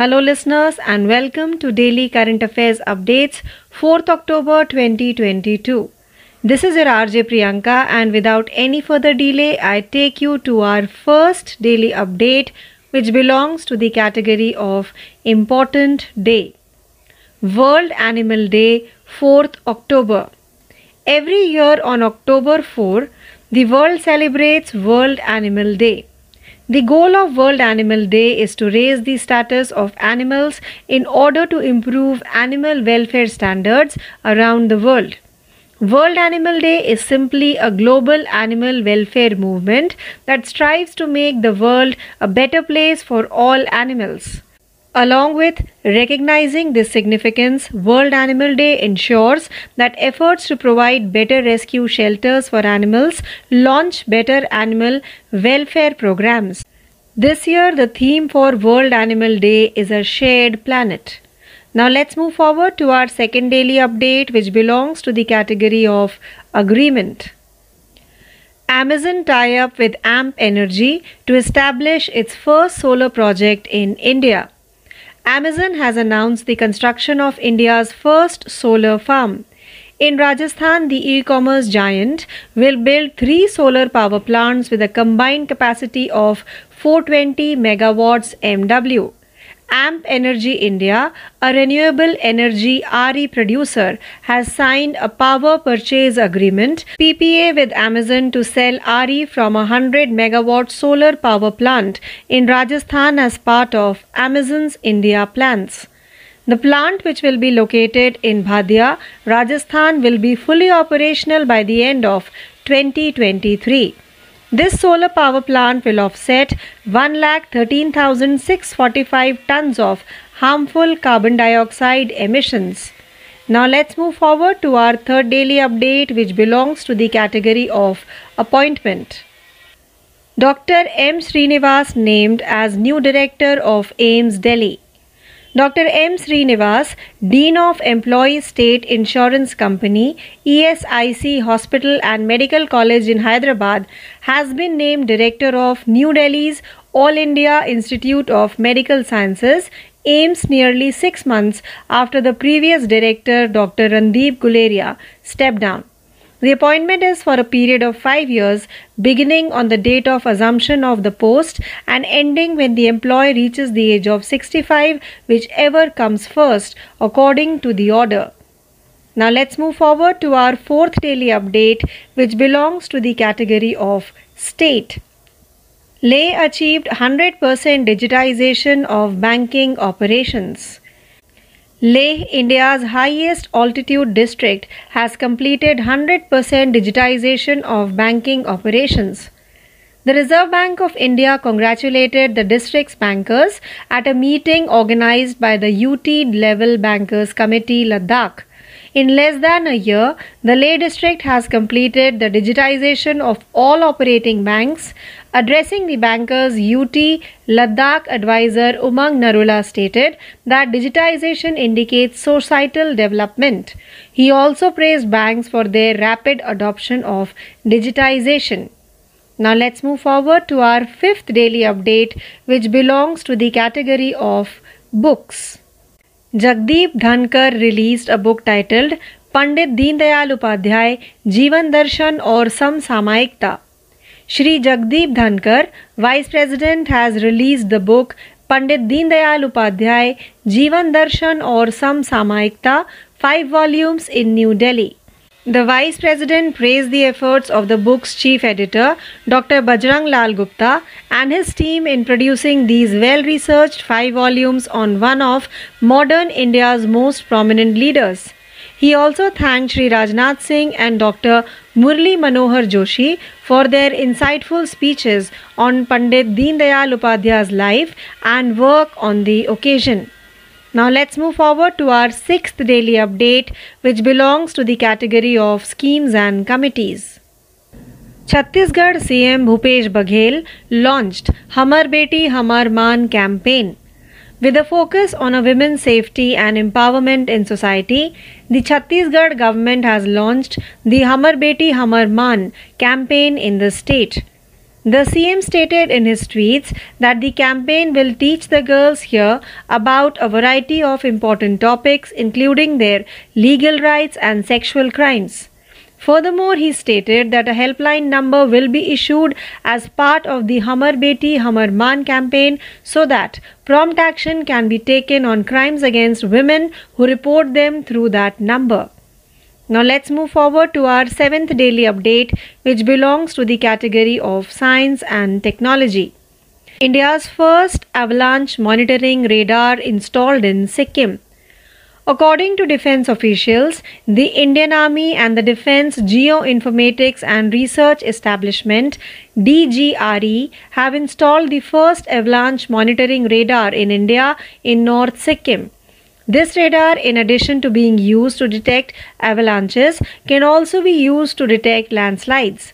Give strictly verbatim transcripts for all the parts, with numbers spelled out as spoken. Hello listeners and welcome to Daily Current Affairs Updates fourth October twenty twenty-two. This is your R J Priyanka and without any further delay I take you to our first daily update which belongs to the category of Important Day. World Animal Day, fourth October. Every year on October fourth, the world celebrates World Animal Day. The goal of World Animal Day is to raise the status of animals in order to improve animal welfare standards around the world. World Animal Day is simply a global animal welfare movement that strives to make the world a better place for all animals. Along with recognizing this significance, World Animal Day ensures that efforts to provide better rescue shelters for animals launch better animal welfare programs. This year, the theme for World Animal Day is a shared planet. Now let's move forward to our second daily update, which belongs to the category of agreement. Amazon tie-up with Amp Energy to establish its first solar project in India. Amazon has announced the construction of India's first solar farm. In Rajasthan, the e-commerce giant will build three solar power plants with a combined capacity of four hundred twenty megawatts M W. Amp Energy India, a renewable energy R E producer, has signed a power purchase agreement P P A with Amazon to sell R E from a one hundred megawatt solar power plant in Rajasthan as part of Amazon's India plans. The plant, which will be located in Bhadia, Rajasthan, will be fully operational by the end of twenty twenty-three. This solar power plant will offset one lakh thirteen thousand six hundred forty-five tons of harmful carbon dioxide emissions. Now let's move forward to our third daily update, which belongs to the category of appointment. Doctor M. Srinivas named as new director of AIIMS Delhi. Doctor M. Srinivas, Dean of Employee State Insurance Company, E S I C Hospital and Medical College in Hyderabad, has been named Director of New Delhi's All India Institute of Medical Sciences, AIIMS, nearly six months after the previous director, Doctor Randeep Guleria, stepped down. The appointment is for a period of five years, beginning on the date of assumption of the post and ending when the employee reaches the age of sixty-five, whichever comes first, according to the order. Now let's move forward to our fourth daily update, which belongs to the category of state. Leh achieved one hundred percent digitization of banking operations. Leh, India's highest altitude district, has completed one hundred percent digitization of banking operations. The Reserve Bank of India congratulated the district's bankers at a meeting organized by the U T-level Bankers Committee, Ladakh. In less than a year, the Leh district has completed the digitization of all operating banks. Addressing the bankers, U T Ladakh advisor Umang Narula stated that digitization indicates societal development. He also praised banks for their rapid adoption of digitization. Now let's move forward to our fifth daily update, which belongs to the category of books. Jagdeep Dhankhar released a book titled Pandit Deen Dayal Upadhyay, Jeevan Darshan aur Samsamayikta. Shri Jagdeep Dhankhar, Vice President, has released the book Pandit Deen Dayal Upadhyay, Jeevan Darshan aur Samsamayikta, five volumes in New Delhi. The Vice President praised the efforts of the book's chief editor, Doctor Bajrang Lal Gupta, and his team in producing these well-researched five volumes on one of modern India's most prominent leaders. He also thanked Shri Rajnath Singh and Doctor Murli Manohar Joshi for their insightful speeches on Pandit Deen Dayal Upadhyay's life and work on the occasion. Now let's move forward to our sixth daily update, which belongs to the category of schemes and committees. Chhattisgarh C M Bhupesh Baghel launched Hamar Beti Hamar Maan campaign. With a focus on a women's safety and empowerment in society, the Chhattisgarh government has launched the Hamar Beti Hamar Maan campaign in the state. The C M stated in his tweets that the campaign will teach the girls here about a variety of important topics, including their legal rights and sexual crimes. Furthermore, he stated that a helpline number will be issued as part of the Hamar Beti Hamar Maan campaign so that prompt action can be taken on crimes against women who report them through that number. Now let's move forward to our seventh daily update, which belongs to the category of science and technology. India's first avalanche monitoring radar installed in Sikkim. According to defense officials, the Indian Army and the Defense Geoinformatics and Research Establishment D G R E have installed the first avalanche monitoring radar in India in North Sikkim. This radar, in addition to being used to detect avalanches, can also be used to detect landslides.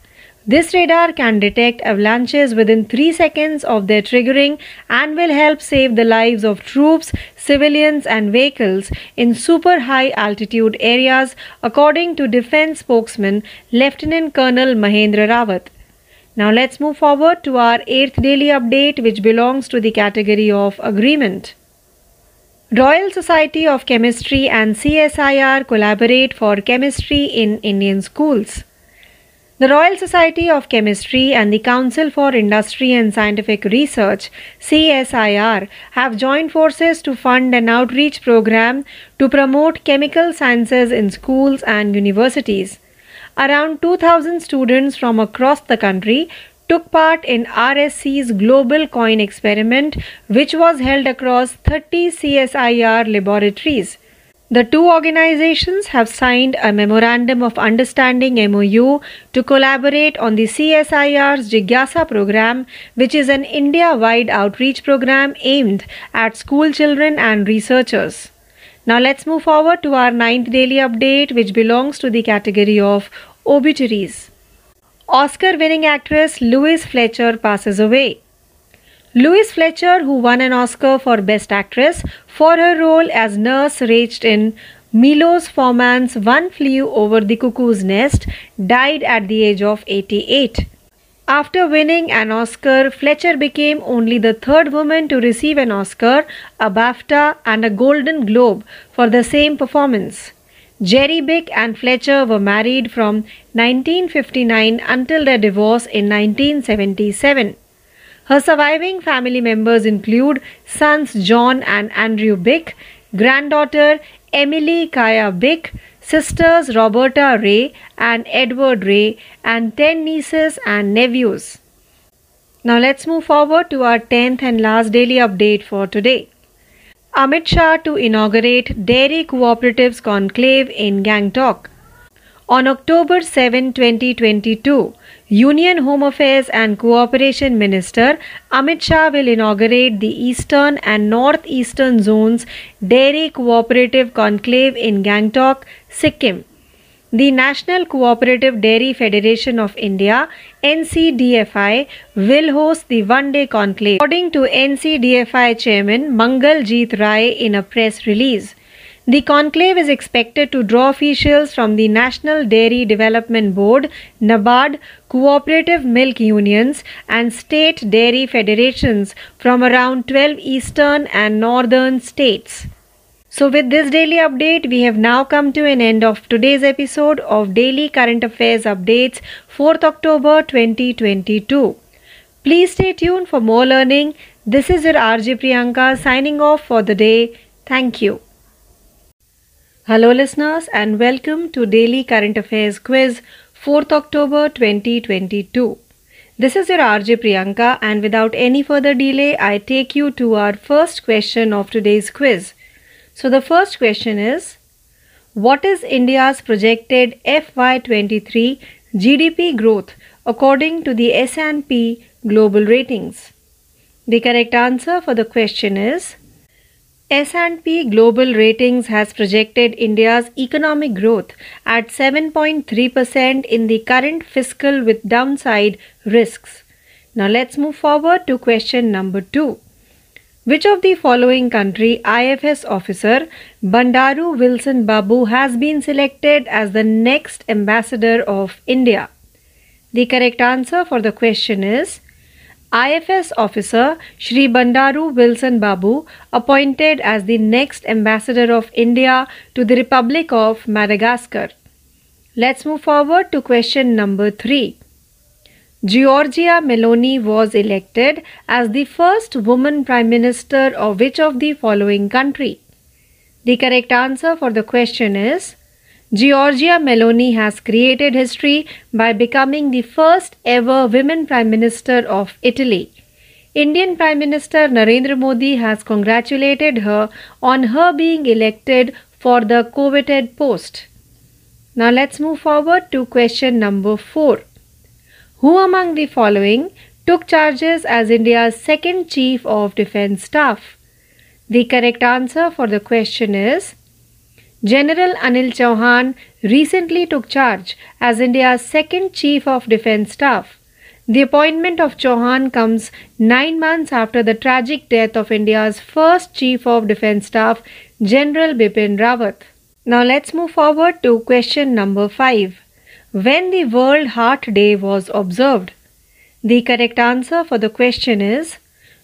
This radar can detect avalanches within three seconds of their triggering and will help save the lives of troops, civilians and vehicles in super high altitude areas, according to defense spokesman Lieutenant Colonel Mahendra Rawat. Now let's move forward to our eighth daily update, which belongs to the category of agreement. Royal Society of Chemistry and C S I R collaborate for chemistry in Indian schools. The Royal Society of Chemistry and the Council for Industry and Scientific Research C S I R have joined forces to fund an outreach program to promote chemical sciences in schools and universities. Around two thousand students from across the country took part in R S C's Global Coin Experiment, which was held across thirty C S I R laboratories. The two organizations have signed a Memorandum of Understanding M O U to collaborate on the C S I R's Jigyasa program, which is an India-wide outreach program aimed at school children and researchers. Now let's move forward to our ninth daily update, which belongs to the category of obituaries. Oscar-winning actress Louise Fletcher passes away. Louise Fletcher, who won an Oscar for Best Actress for her role as Nurse Rached in Milos Forman's One Flew Over the Cuckoo's Nest, died at the age of eighty-eight. After winning an Oscar, Fletcher became only the third woman to receive an Oscar, a BAFTA and a Golden Globe for the same performance. Jerry Bick and Fletcher were married from nineteen fifty-nine until their divorce in nineteen seventy-seven. Her surviving family members include sons John and Andrew Bick, granddaughter Emily Kaya Bick, sisters Roberta Ray and Edward Ray, and ten nieces and nephews. Now let's move forward to our tenth and last daily update for today. Amit Shah to inaugurate Dairy Cooperatives Conclave in Gangtok. On October seventh, twenty twenty-two, Union Home Affairs and Cooperation Minister Amit Shah will inaugurate the Eastern and Northeastern Zones Dairy Cooperative Conclave in Gangtok, Sikkim. The National Cooperative Dairy Federation of India N C D F I will host the one-day conclave, according to N C D F I Chairman Mangal Jeet Rai in a press release. The conclave is expected to draw officials from the National Dairy Development Board, NABARD, cooperative milk unions, and state dairy federations from around twelve eastern and northern states. So with this daily update, we have now come to an end of today's episode of Daily Current Affairs Updates, fourth October twenty twenty-two. Please stay tuned for more learning. This is your R J Priyanka signing off for the day. Thank you. Hello listeners, and welcome to Daily Current Affairs Quiz, fourth October twenty twenty-two. This is your R J Priyanka, and without any further delay, I take you to our first question of today's quiz. So the first question is, what is India's projected F Y twenty-three G D P growth according to the S and P Global Ratings? The correct answer for the question is, S and P Global Ratings has projected India's economic growth at seven point three percent in the current fiscal with downside risks. Now let's move forward to question number two. Which of the following country I F S officer Bandaru Wilson Babu has been selected as the next ambassador of India? The correct answer for the question is I F S officer Shri Bandaru Wilson Babu, appointed as the next ambassador of India to the Republic of Madagascar. Let's move forward to question number three. Giorgia Meloni was elected as the first woman prime minister of which of the following country? The correct answer for the question is Giorgia Meloni has created history by becoming the first ever women prime minister of Italy. Indian Prime Minister Narendra Modi has congratulated her on her being elected for the coveted post. Now let's move forward to question number four. Who among the following took charges as India's second chief of defense staff? The correct answer for the question is General Anil Chauhan recently took charge as India's second Chief of Defence Staff. The appointment of Chauhan comes nine months after the tragic death of India's first Chief of Defence Staff, General Bipin Rawat. Now let's move forward to question number five. When the World Heart Day was observed? The correct answer for the question is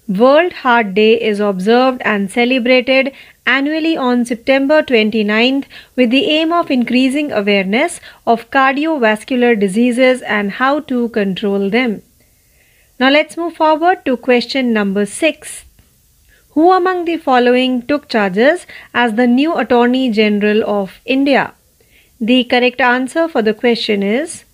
World Heart Day is observed and celebrated annually on September twenty-ninth with the aim of increasing awareness of cardiovascular diseases and how to control them. Now let's move forward to question number six. Who among the following took charges as the new Attorney General of India? The correct answer for the question is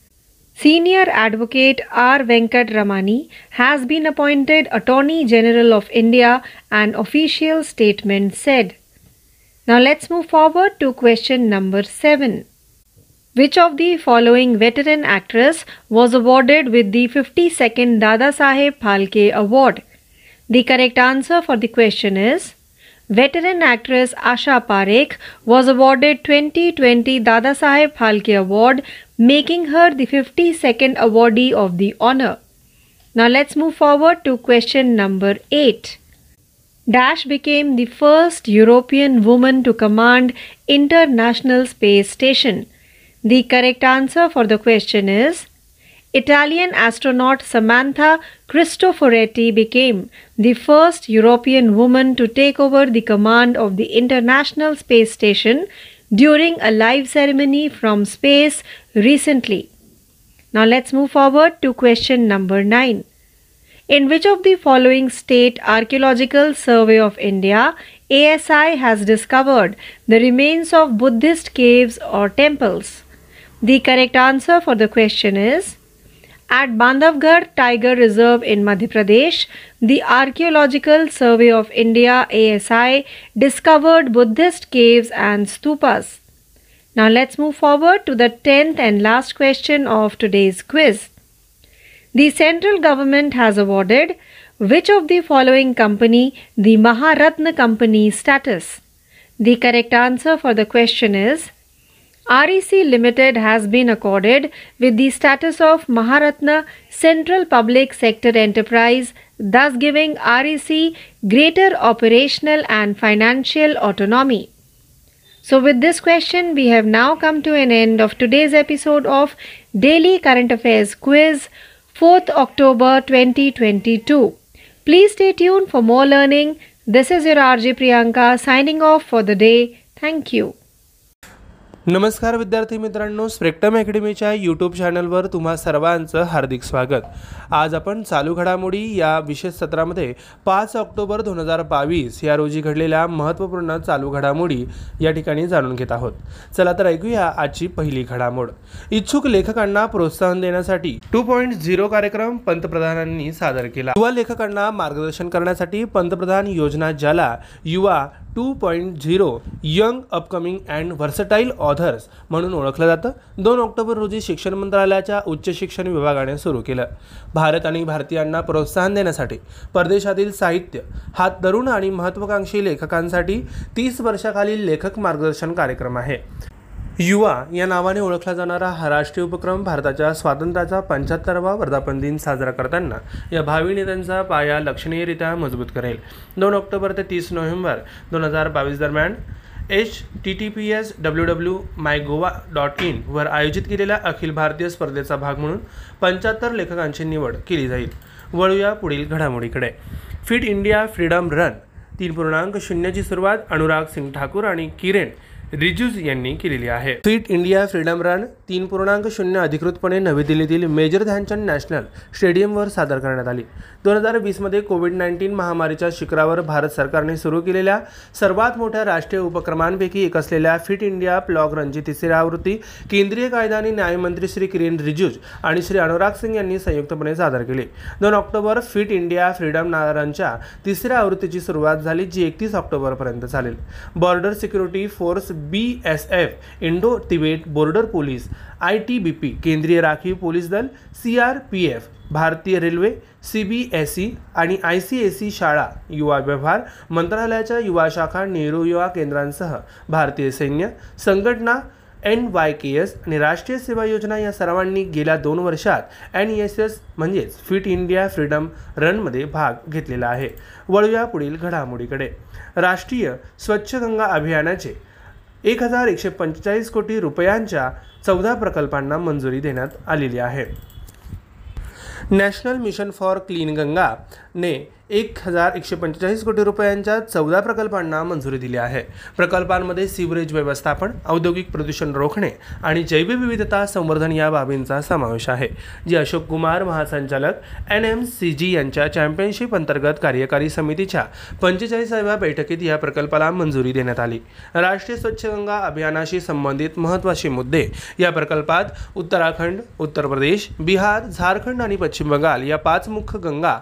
Senior Advocate R. Venkatramani has been appointed Attorney General of India, an official statement said. Now let's move forward to question number seven. Which of the following veteran actress was awarded with the fifty-second Dada Saheb Phalke Award? The correct answer for the question is veteran actress Asha Parekh was awarded twenty twenty Dada Saheb Phalke Award, making her the fifty-second awardee of the honor. Now let's move forward to question number eight. Dash became the first European woman to command International Space Station. The correct answer for the question is Italian astronaut Samantha Cristoforetti became the first European woman to take over the command of the International Space Station during a live ceremony from space recently. Now let's move forward to question number nine. In which of the following state Archaeological Survey of India A S I has discovered the remains of Buddhist caves or temples? The correct answer for the question is at Bandhavgarh Tiger Reserve in Madhya Pradesh, the Archaeological Survey of India A S I discovered Buddhist caves and stupas. Now let's move forward to the tenth and last question of today's quiz. The central government has awarded which of the following company the Maharatna company status? The correct answer for the question is R E C Limited has been accorded with the status of Maharatna Central Public Sector Enterprise, thus giving R E C greater operational and financial autonomy. So with this question, we have now come to an end of today's episode of Daily Current Affairs Quiz, fourth October twenty twenty-two. Please stay tuned for more learning. This is your R J Priyanka signing off for the day. Thank you. नमस्कार विद्यार्थी मित्रांनो, spectrum अकॅडमीच्या YouTube चॅनलवर तुम्हा सर्वांचं हार्दिक स्वागत. आज आपण चालू घडामोडी या विशेष सत्रामध्ये पाच ऑक्टोबर दोन हजार बावीस या रोजी घडलेल्या महत्त्वपूर्ण चालू घडामोडी या ठिकाणी जाणून घेत आहोत. चला तर ऐकूया आजची पहिली घडामोड. इच्छुक लेखकांना प्रोत्साहन देण्यासाठी टू पॉईंट झिरो कार्यक्रम पंतप्रधानांनी सादर केला. युवा लेखकांना मार्गदर्शन करण्यासाठी पंतप्रधान योजना, ज्याला युवा two point zero young upcoming and versatile authors म्हणून ओळखलं जातं, दोन ऑक्टोबर रोजी शिक्षण मंत्रालयाच्या उच्च शिक्षण विभागाने सुरू केलं. भारत आणि भारतीयांना प्रोत्साहन देण्यासाठी परदेशातील साहित्य हा तरुण आणि महत्त्वाकांक्षी लेखकांसाठी तीस वर्षाखालील लेखक मार्गदर्शन कार्यक्रम आहे. युवा या नावाने ओळखला जाणारा हा राष्ट्रीय उपक्रम भारताच्या स्वातंत्र्याचा पंच्याहत्तरावा वर्धापन दिन साजरा करताना या भावी नेत्यांचा पाया लक्षणीयरित्या मजबूत करेल. दोन ऑक्टोबर ते तीस नोव्हेंबर दोन हजार बावीस दरम्यान H T T P S W W my Goa dot in वर आयोजित केलेल्या अखिल भारतीय स्पर्धेचा भाग म्हणून पंच्याहत्तर लेखकांची निवड केली जाईल. वळूया पुढील घडामोडीकडे. फिट इंडिया फ्रीडम रन तीन पूर्णांक शून्यची सुरुवात अनुराग सिंग ठाकूर आणि किरेन रिजिजू यांनी केलेली आहे. फिट इंडिया फ्रीडम रन तीन पूर्णांक शून्य अधिकृतपणे नवी दिल्लीतील मेजर ध्यानचंद नॅशनल स्टेडियमवर सादर करण्यात आली. दोन हजार वीसमध्ये कोविड नाईन्टीन महामारीच्या शिखरावर भारत सरकारने सुरू केलेल्या सर्वात मोठ्या राष्ट्रीय उपक्रमांपैकी एक असलेल्या फिट इंडिया प्लॉग रनची तिसरी आवृत्ती केंद्रीय कायदा आणि न्यायमंत्री श्री किरेन रिजिजू आणि श्री अनुराग सिंग यांनी संयुक्तपणे सादर केले. दोन ऑक्टोबर फिट इंडिया फ्रीडम रनच्या तिसऱ्या आवृत्तीची सुरुवात झाली, जी एकतीस ऑक्टोबरपर्यंत चालेल. Border security force B S F, Indo Tibet border police, I T B P, केंद्रीय राखीव पोलीस दल, सी आर पी एफ, भारतीय railway, C B S E आणि आय सी एस ई शाळा, युवा व्यवहार मंत्रालयाच्या युवा शाखा, नेहरू युवा केंद्रांसह भारतीय सैन्य संघटना, एन वाय के एस आणि राष्ट्रीय सेवा योजना या सर्वांनी गेल्या दोन वर्षात एन एस एस म्हणजेच फिट इंडिया फ्रीडम रनमध्ये भाग घेतलेला आहे. वळूया पुढील घडामोडीकडे. राष्ट्रीय स्वच्छ गंगा अभियानाचे एक हजार एकशे पंचेचाळीस कोटी रुपयांच्या चौदा प्रकल्पांना मंजुरी देण्यात आलेली आहे. नॅशनल मिशन फॉर क्लीन गंगाने एक हजार एकशे पंचेचाळीस कोटी रुपयांच्या चौदा प्रकल्पांना मंजुरी दिली आहे. प्रकल्पांमध्ये सिवरेज व्यवस्थापन, औद्योगिक प्रदूषण रोखणे आणि जैवविविधता संवर्धन या बाबींचा समावेश आहे, जी अशोक कुमार महासंचालक एन एम सी जी यांच्या चॅम्पियनशिप अंतर्गत कार्यकारी समितीच्या पंचेचाळीसाव्या बैठकीत या प्रकल्पाला मंजुरी देण्यात आली. राष्ट्रीय स्वच्छ गंगा अभियानाशी संबंधित महत्त्वाचे मुद्दे या प्रकल्पात उत्तराखंड, उत्तर प्रदेश, बिहार, झारखंड आणि पश्चिम बंगाल या पाच मुख्य गंगा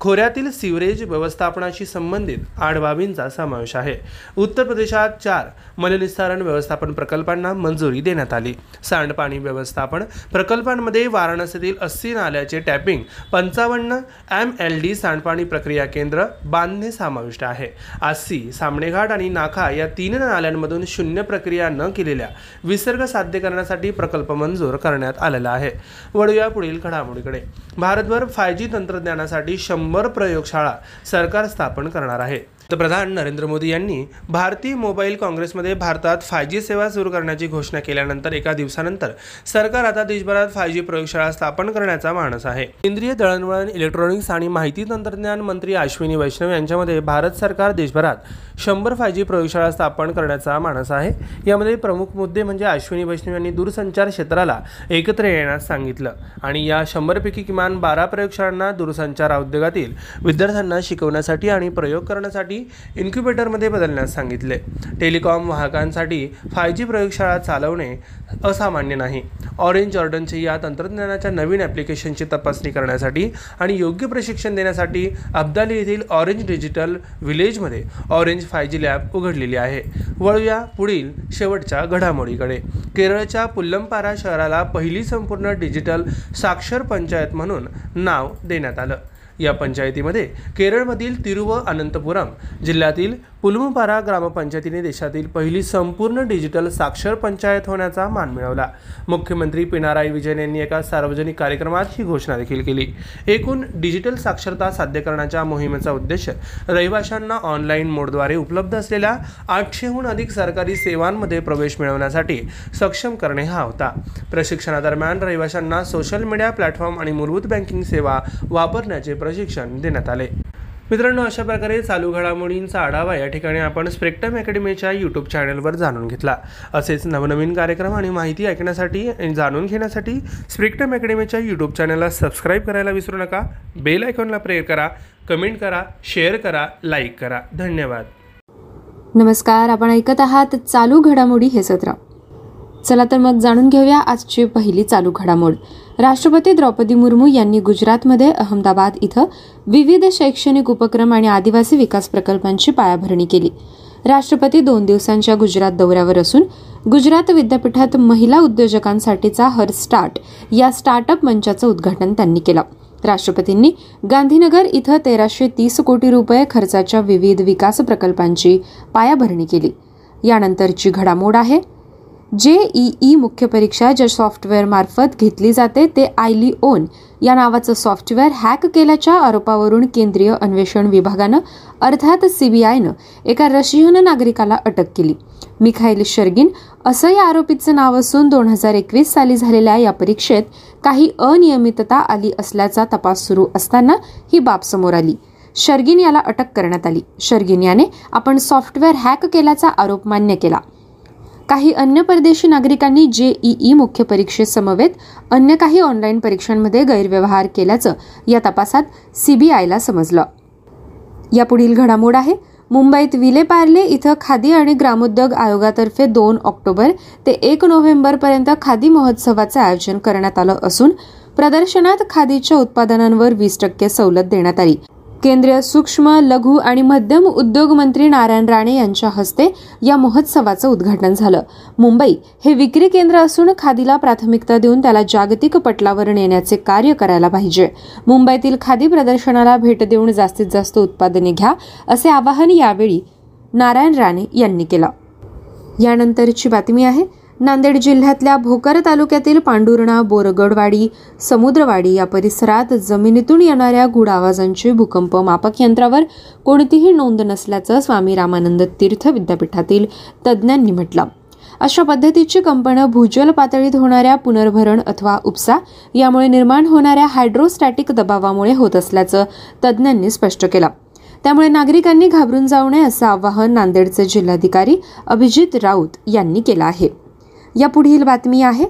खोऱ्यातील सिवरेज व्यवस्थापनाशी संबंधित आठ बाबींचा समावेश आहे. उत्तर प्रदेशात चार मलनिस्सारण व्यवस्थापन प्रकल्पांना मंजुरी देण्यात आली. सांडपाणी व्यवस्थापन प्रकल्पांमध्ये वाराणसीतील अस्सी नाल्याचे टॅपिंग, पंचावन्न एम एल डी सांडपाणी प्रक्रिया केंद्र बांधणे समाविष्ट आहे. आस्सी, सामणेघाट आणि नाखा या तीन नाल्यांमधून शून्य प्रक्रिया न केलेल्या विसर्ग साध्य करण्यासाठी प्रकल्प मंजूर करण्यात आलेला आहे. वळूया पुढील घडामोडीकडे. भारतभर फाय जी तंत्रज्ञानासाठी शंभर प्रयोगशाळा सरकार स्थापन करणार आहे. पंतप्रधान नरेंद्र मोदी यांनी भारतीय मोबाईल काँग्रेसमध्ये भारतात फाय जी सेवा सुरू करण्याची घोषणा केल्यानंतर एका दिवसानंतर सरकार आता देशभरात फाय जी प्रयोगशाळा स्थापन करण्याचा मानस आहे. केंद्रीय दळणवळण, इलेक्ट्रॉनिक्स आणि माहिती तंत्रज्ञान मंत्री अश्विनी वैष्णव यांच्यामध्ये भारत सरकार देशभरात शंभर फाय जी प्रयोगशाळा स्थापन करण्याचा मानस आहे. यामध्ये प्रमुख मुद्दे म्हणजे अश्विनी वैष्णव यांनी दूरसंचार क्षेत्राला एकत्र येण्यास सांगितलं आणि या शंभरपैकी किमान बारा प्रयोगशाळांना दूरसंचार उद्योगातील विद्यार्थ्यांना शिकवण्यासाठी आणि प्रयोग करण्यासाठी इन्क्युबेटरमध्ये बदलण्यास सांगितले. टेलिकॉम वाहकांसाठी फाय जी प्रयोगशाळा चालवणे असामान्य नाही. ऑरेंज ऑर्डनचे या तंत्रज्ञानाच्या नवीन ॲप्लिकेशनची तपासणी करण्यासाठी आणि योग्य प्रशिक्षण देण्यासाठी अब्दाली येथील ऑरेंज डिजिटल व्हिलेजमध्ये ऑरेंज फाय जी लॅब उघडलेली आहे. वळूया पुढील शेवटच्या घडामोडीकडे. केरळच्या पुल्लमपारा शहराला पहिली संपूर्ण डिजिटल साक्षर पंचायत म्हणून नाव देण्यात आलं. या पंचायतीमध्ये केरळमधील तिरुव अनंतपुरम जिल्ह्यातील पुल्लमपारा ग्रामपंचायतीने देशातील पहिली संपूर्ण डिजिटल साक्षर पंचायत होण्याचा मान मिळवला. मुख्यमंत्री पिनाराई विजयन यांनी एका सार्वजनिक कार्यक्रमात ही घोषणा देखील केली. एकूण डिजिटल साक्षरता साध्य करण्याच्या मोहिमेचा उद्देश रहिवाशांना ऑनलाईन मोडद्वारे उपलब्ध असलेल्या आठशेहून अधिक सरकारी सेवांमध्ये प्रवेश मिळवण्यासाठी सक्षम करणे हा होता. प्रशिक्षणादरम्यान रहिवाशांना सोशल मीडिया प्लॅटफॉर्म आणि मूलभूत बँकिंग सेवा वापरण्याचे प्रशिक्षण देण्यात आले. मित्रांनो, अशा प्रकारे चालू घडामोडींचा आढावा या ठिकाणी आपण स्पेक्ट्रम अकॅडमीच्या यूट्यूब चॅनलवर जाणून घेतला. असेच नवनवीन कार्यक्रम आणि माहिती ऐकण्यासाठी आणि जाणून घेण्यासाठी स्पेक्ट्रम अकॅडमीच्या यूट्यूब चॅनलला सबस्क्राईब करायला विसरू नका. बेल आयकॉनला प्रेस करा, कमेंट करा, शेअर करा, लाईक करा. धन्यवाद. नमस्कार, आपण ऐकत आहात चालू घडामोडी हे सत्र. चला तर मग जाणून घेऊया आजची पहिली चालू घडामोड. राष्ट्रपती द्रौपदी मुर्मू यांनी गुजरातमध्ये अहमदाबाद इथं विविध शैक्षणिक उपक्रम आणि आदिवासी विकास प्रकल्पांची पायाभरणी केली. राष्ट्रपती दोन दिवसांच्या गुजरात दौऱ्यावर असून गुजरात विद्यापीठात महिला उद्योजकांसाठीचा हर स्टार्ट या स्टार्टअप मंचाचं उद्घाटन त्यांनी केलं. राष्ट्रपतींनी गांधीनगर इथं तेराशे तीस कोटी रुपये खर्चाच्या विविध विकास प्रकल्पांची पायाभरणी केली. यानंतरची घडामोड आहे जेईई मुख्य परीक्षा ज्या सॉफ्टवेअरमार्फत घेतली जाते ते आयली ओन या नावाचं सॉफ्टवेअर हॅक केल्याच्या आरोपावरून केंद्रीय अन्वेषण विभागानं अर्थात सीबीआयनं एका रशियन नागरिकाला अटक केली. मिखाईल शर्गिन असं या आरोपीचं नाव असून दोन हजार एकवीस साली झालेल्या या परीक्षेत काही अनियमितता आली असल्याचा तपास सुरू असताना ही बाब समोर आली. शर्गिन याला अटक करण्यात आली. शर्गिन याने आपण सॉफ्टवेअर हॅक केल्याचा आरोप मान्य केला. काही अन्य परदेशी नागरिकांनी जेईई मुख्य परीक्षेसमवेत अन्य काही ऑनलाईन परीक्षांमध्ये गैरव्यवहार केल्याचं या तपासात सीबीआयला समजलं. या पुढील घडामोड आहे मुंबईत विलेपार्ले इथं खादी आणि ग्रामोद्योग आयोगातर्फे दोन ऑक्टोबर ते एक नोव्हेंबरपर्यंत खादी महोत्सवाचं आयोजन करण्यात आलं असून प्रदर्शनात खादीच्या उत्पादनांवर वीस टक्के सवलत देण्यात आली. केंद्रीय सूक्ष्म लघु आणि मध्यम उद्योग मंत्री नारायण राणे यांच्या हस्ते या महोत्सवाचं उद्घाटन झालं. मुंबई हे विक्री केंद्र असून खादीला प्राथमिकता देऊन त्याला जागतिक पटलावर नेण्याचे कार्य करायला पाहिजे. मुंबईतील खादी प्रदर्शनाला भेट देऊन जास्तीत जास्त उत्पादने घ्या असे आवाहन यावेळी नारायण राणे यांनी केलं. यानंतरची बातमी आहे नांदेड जिल्ह्यातल्या भोकर तालुक्यातील पांडुर्णा बोरगडवाडी समुद्रवाडी या परिसरात जमिनीतून येणाऱ्या गूढ आवाजांची भूकंप मापक यंत्रावर कोणतीही नोंद नसल्याचं स्वामी रामानंद तीर्थ विद्यापीठातील तज्ज्ञांनी म्हटलं. अशा पद्धतीची कंपनं भूजल पातळीत होणाऱ्या पुनर्भरण अथवा उपसा यामुळे निर्माण होणाऱ्या हायड्रोस्टॅटिक दबावामुळे होत असल्याचं तज्ज्ञांनी स्पष्ट केलं. त्यामुळे नागरिकांनी घाबरून जाऊ नये असं आवाहन नांदेडचे जिल्हाधिकारी अभिजित राऊत यांनी केलं आहे. या पुढील बातमी आहे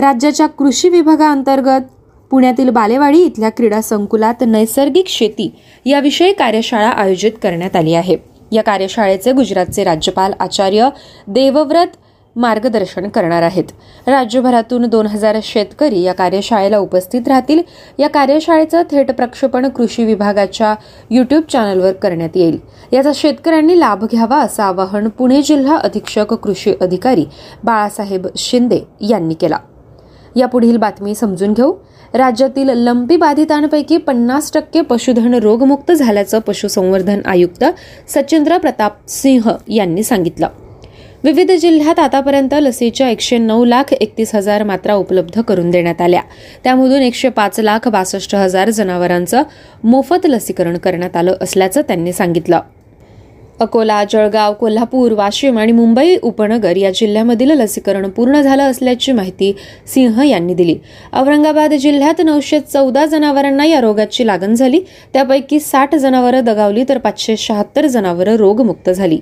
राज्याच्या कृषी विभागाअंतर्गत पुण्यातील बालेवाडी इथल्या क्रीडा संकुलात नैसर्गिक शेती याविषयी कार्यशाळा आयोजित करण्यात आली आहे. या कार्यशाळेचे गुजरातचे राज्यपाल आचार्य देवव्रत मार्गदर्शन करणार आहेत. राज्यभरातून दोन हजार शेतकरी या कार्यशाळेला उपस्थित राहतील. या कार्यशाळेचं थेट प्रक्षेपण कृषी विभागाच्या युट्यूब चॅनलवर करण्यात येईल. याचा शेतकऱ्यांनी लाभ घ्यावा असं आवाहन पुणे जिल्हा अधीक्षक कृषी अधिकारी बाळासाहेब शिंदे यांनी केला. यापुढील बातमी समजून घेऊ. राज्यातील लंपी बाधितांपैकी पन्नास टक्के पशुधन रोगमुक्त झाल्याचं पशुसंवर्धन आयुक्त सचिंद्र प्रताप सिंह यांनी सांगितलं. विविध जिल्ह्यात आतापर्यंत लसीच्या एकशे नऊ लाख एकतीस हजार मात्रा उपलब्ध करून देण्यात आल्या. त्यामधून एकशे पाच लाख बासष्ट हजार जनावरांचं मोफत लसीकरण करण्यात आलं असल्याचं त्यांनी सांगितलं. अकोला जळगाव कोल्हापूर वाशिम आणि मुंबई उपनगर या जिल्ह्यामधील लसीकरण पूर्ण झालं असल्याची माहिती सिंह यांनी दिली. औरंगाबाद जिल्ह्यात नऊशे चौदा जनावरांना या रोगाची लागण झाली. त्यापैकी साठ जनावरं दगावली तर पाचशे शहात्तर जनावरं रोगमुक्त झाली.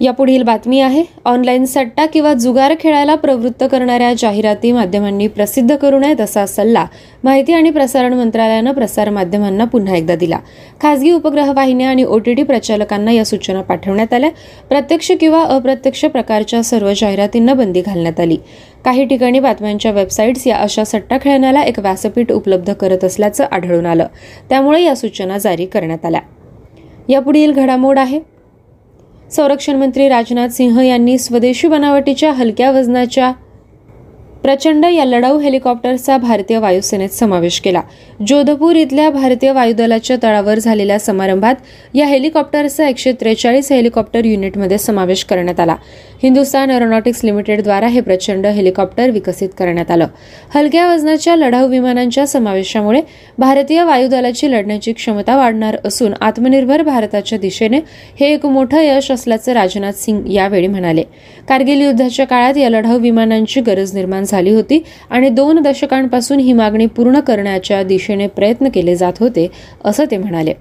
यापुढील बातमी आहे ऑनलाईन सट्टा किंवा जुगार खेळायला प्रवृत्त करणाऱ्या जाहिराती माध्यमांनी प्रसिद्ध करू नयेत असा सल्ला माहिती आणि प्रसारण मंत्रालयानं प्रसारमाध्यमांना पुन्हा एकदा दिला. खासगी उपग्रह वाहिन्या आणि ओटीटी प्रचालकांना या सूचना पाठवण्यात आल्या. प्रत्यक्ष किंवा अप्रत्यक्ष प्रकारच्या सर्व जाहिरातींना बंदी घालण्यात आली. काही ठिकाणी बातम्यांच्या वेबसाईट्स या अशा सट्टा खेळण्याला एक व्यासपीठ उपलब्ध करत असल्याचं आढळून आलं. त्यामुळे या सूचना जारी करण्यात आल्या. यापुढील घडामोड आहे संरक्षण मंत्री राजनाथ सिंह यांनी स्वदेशी बनावटीच्या हलक्या वजनाच्या प्रचंड या लढाऊ हेलिकॉप्टरचा भारतीय वायुसेनेत समावेश केला. जोधपूर इथल्या भारतीय वायुदलाच्या तळावर झालेल्या समारंभात या हेलिकॉप्टरचा एकशे त्रेचाळीस हेलिकॉप्टर युनिटमध्ये समावेश करण्यात आला. हिंदुस्तान एरोनॉटिक्स लिमिटेडद्वारा हे प्रचंड हेलिकॉप्टर विकसित करण्यात आलं. हलक्या वजनाच्या लढाऊ विमानांच्या समावेशामुळे भारतीय वायुदलाची लढण्याची क्षमता वाढणार असून आत्मनिर्भर भारताच्या दिशेने हे एक मोठं यश असल्याचं राजनाथ सिंग यावेळी म्हणाले. कारगिल युद्धाच्या काळात या लढाऊ विमानांची गरज निर्माण झाली होती आणि दोन दशकांपासून ही मागणी पूर्ण करण्याच्या दिशेने प्रयत्न केले जात होते असं ते म्हणाले.